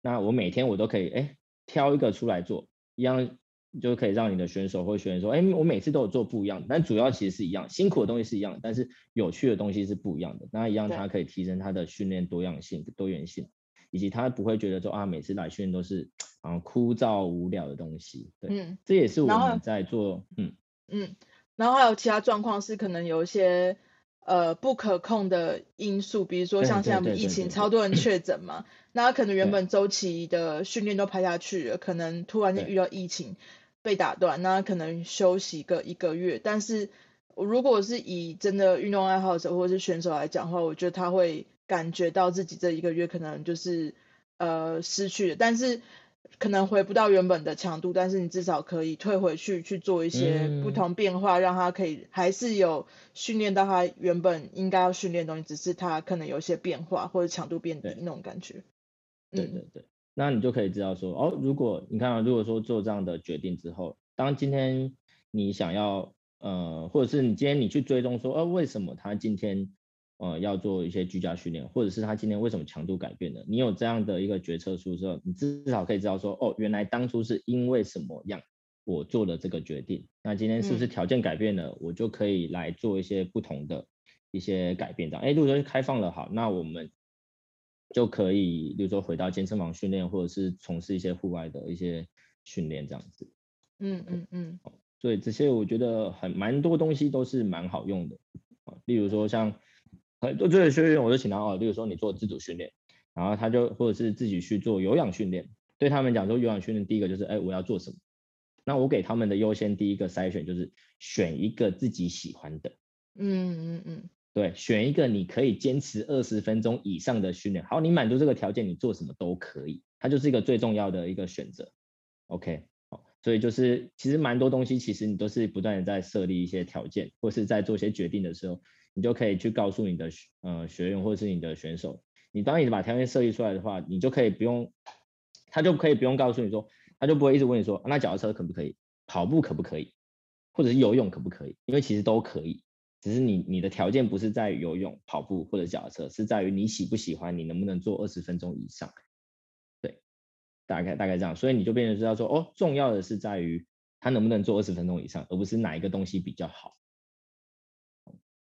那我每天我都可以哎挑一个出来做，一样就可以让你的选手或学员说，哎，我每次都有做不一样，但主要其实是一样，辛苦的东西是一样，但是有趣的东西是不一样的。那一样它可以提升它的训练多样性、多元性，以及他不会觉得说啊每次来训练都是啊枯燥无聊的东西。对，嗯，这也是我们在做，嗯嗯。然后还有其他状况是可能有一些呃不可控的因素，比如说像现在疫情超多人确诊嘛，那可能原本周期的训练都排下去了，可能突然间遇到疫情被打断，那可能休息个一个月。但是如果是以真的运动爱好者或是选手来讲的话，我觉得他会感觉到自己这一个月可能就是呃失去了，但是可能回不到原本的强度，但是你至少可以退回去去做一些不同变化、嗯、让他可以还是有训练到他原本应该要训练的东西，只是他可能有一些变化或者强度变低那种感觉。对对对，那你就可以知道说哦，如果你看、啊、如果说做这样的决定之后，当今天你想要呃，或者是你今天你去追踪说哦、呃，为什么他今天呃，要做一些居家训练，或者是他今天为什么强度改变了？你有这样的一个决策书之后，你至少可以知道说，哦，原来当初是因为什么样我做了这个决定。那今天是不是条件改变了，嗯、我就可以来做一些不同的一些改变？这样，哎，如果说开放了，好，那我们就可以，比如说回到健身房训练，或者是从事一些户外的一些训练这样子。嗯嗯嗯。所以这些我觉得很蛮多东西都是蛮好用的，例如说像。做这个训练，我就请他哦，例如说你做自主训练，然后他就或者是自己去做有氧训练。对他们讲说，有氧训练第一个就是，哎，我要做什么？那我给他们的优先第一个筛选就是选一个自己喜欢的。嗯嗯嗯，对，选一个你可以坚持二十分钟以上的训练。好，你满足这个条件，你做什么都可以，它就是一个最重要的一个选择。OK， 好，所以就是其实蛮多东西其实你都是不断的在设立一些条件，或是在做一些决定的时候，你就可以去告诉你的呃学员或是你的选手，你当你把条件设立出来的话，你就可以不用，他就可以不用告诉你说，他就不会一直问你说、啊、那脚踏车可不可以，跑步可不可以，或者是游泳可不可以，因为其实都可以，只是你你的条件不是在游泳、跑步或者脚踏车，是在于你喜不喜欢，你能不能做二十分钟以上。对，大概大概这样，所以你就变成知道说，哦，重要的是在于他能不能做二十分钟以上，而不是哪一个东西比较好。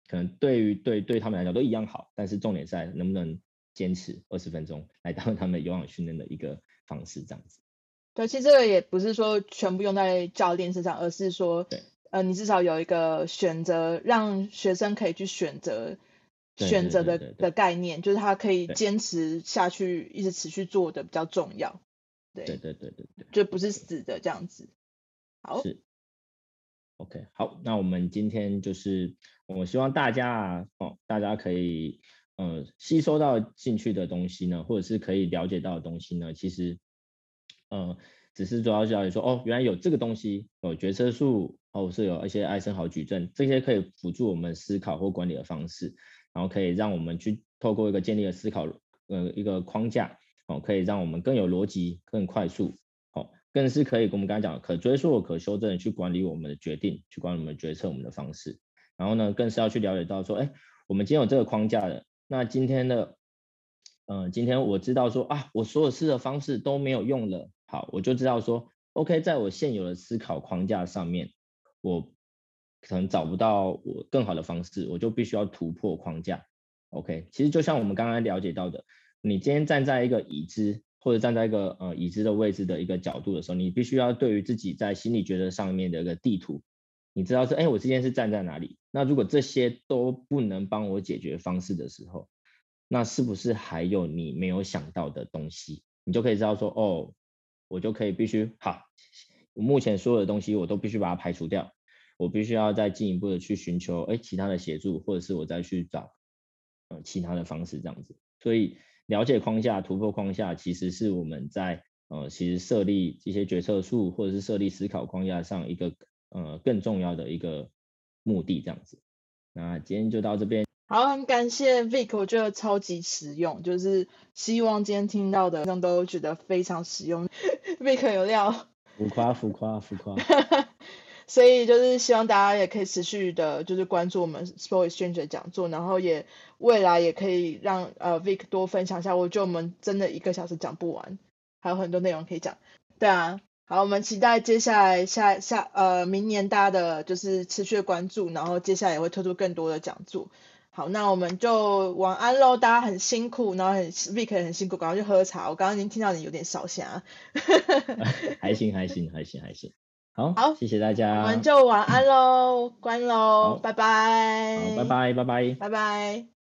可能对于对对他们来讲都一样好，但是重点在能不能坚持二十分钟来当他们有氧训练的一个方式，这样子。对，其实这个也不是说全部用在教练身上，而是说对。呃，你至少有一个选择，让学生可以去选择选择 的, 的概念，就是他可以坚持下去，一直持续做的比较重要。对对对 对, 对, 对就不是死的这样子。好，是 OK， 好，那我们今天就是，我希望大家啊，哦，大家可以呃吸收到进去的东西呢，或者是可以了解到的东西呢，其实呃。只是主要教你说，哦，原来有这个东西，有角色树，哦，是有一些艾森豪矩阵，这些可以辅助我们思考或管理的方式，然后可以让我们去透过一个建立的思考，呃，一个框架，哦，可以让我们更有逻辑、更快速，哦，更是可以我们刚才讲的可追溯、可修正的去管理我们的决定，去管理我们的决策、我们的方式，然后呢，更是要去了解到说，哎，我们今天有这个框架的，那今天的，呃，今天我知道说啊，我所有事的方式都没有用了。好，我就知道说 OK， 在我现有的思考框架上面，我可能找不到我更好的方式，我就必须要突破框架。 OK， 其实就像我们刚刚了解到的，你今天站在一个已知或者站在一个、呃、已知的位置的一个角度的时候，你必须要对于自己在心理觉得上面的一个地图，你知道说，哎，我今天是站在哪里，那如果这些都不能帮我解决方式的时候，那是不是还有你没有想到的东西，你就可以知道说，哦，我就可以必须好，我目前所有的东西我都必须把它排除掉，我必须要再进一步的去寻求哎其他的协助，或者是我再去找、呃、其他的方式这样子。所以了解框架、突破框架，其实是我们在呃其实设立一些决策树或者是设立思考框架上一个呃更重要的一个目的这样子。那今天就到这边。好，很感谢 Vick， 我觉得超级实用，就是希望今天听到的人都觉得非常实用。Vick 有料，浮夸浮夸浮夸。所以就是希望大家也可以持续的，就是关注我们 Sport Exchange 的讲座，然后也未来也可以让呃 Vick 多分享一下。我觉得我们真的一个小时讲不完，还有很多内容可以讲。对啊，好，我们期待接下来下下呃明年大家的就是持续的关注，然后接下来也会推出更多的讲座。好，那我们就晚安喽，大家很辛苦，然后很 Vick 很辛苦，赶快去喝茶。我刚刚已经听到你有点烧香，还行还行还行还行。好，好，谢谢大家，我们就晚安喽，关喽，拜拜，拜拜拜拜拜拜。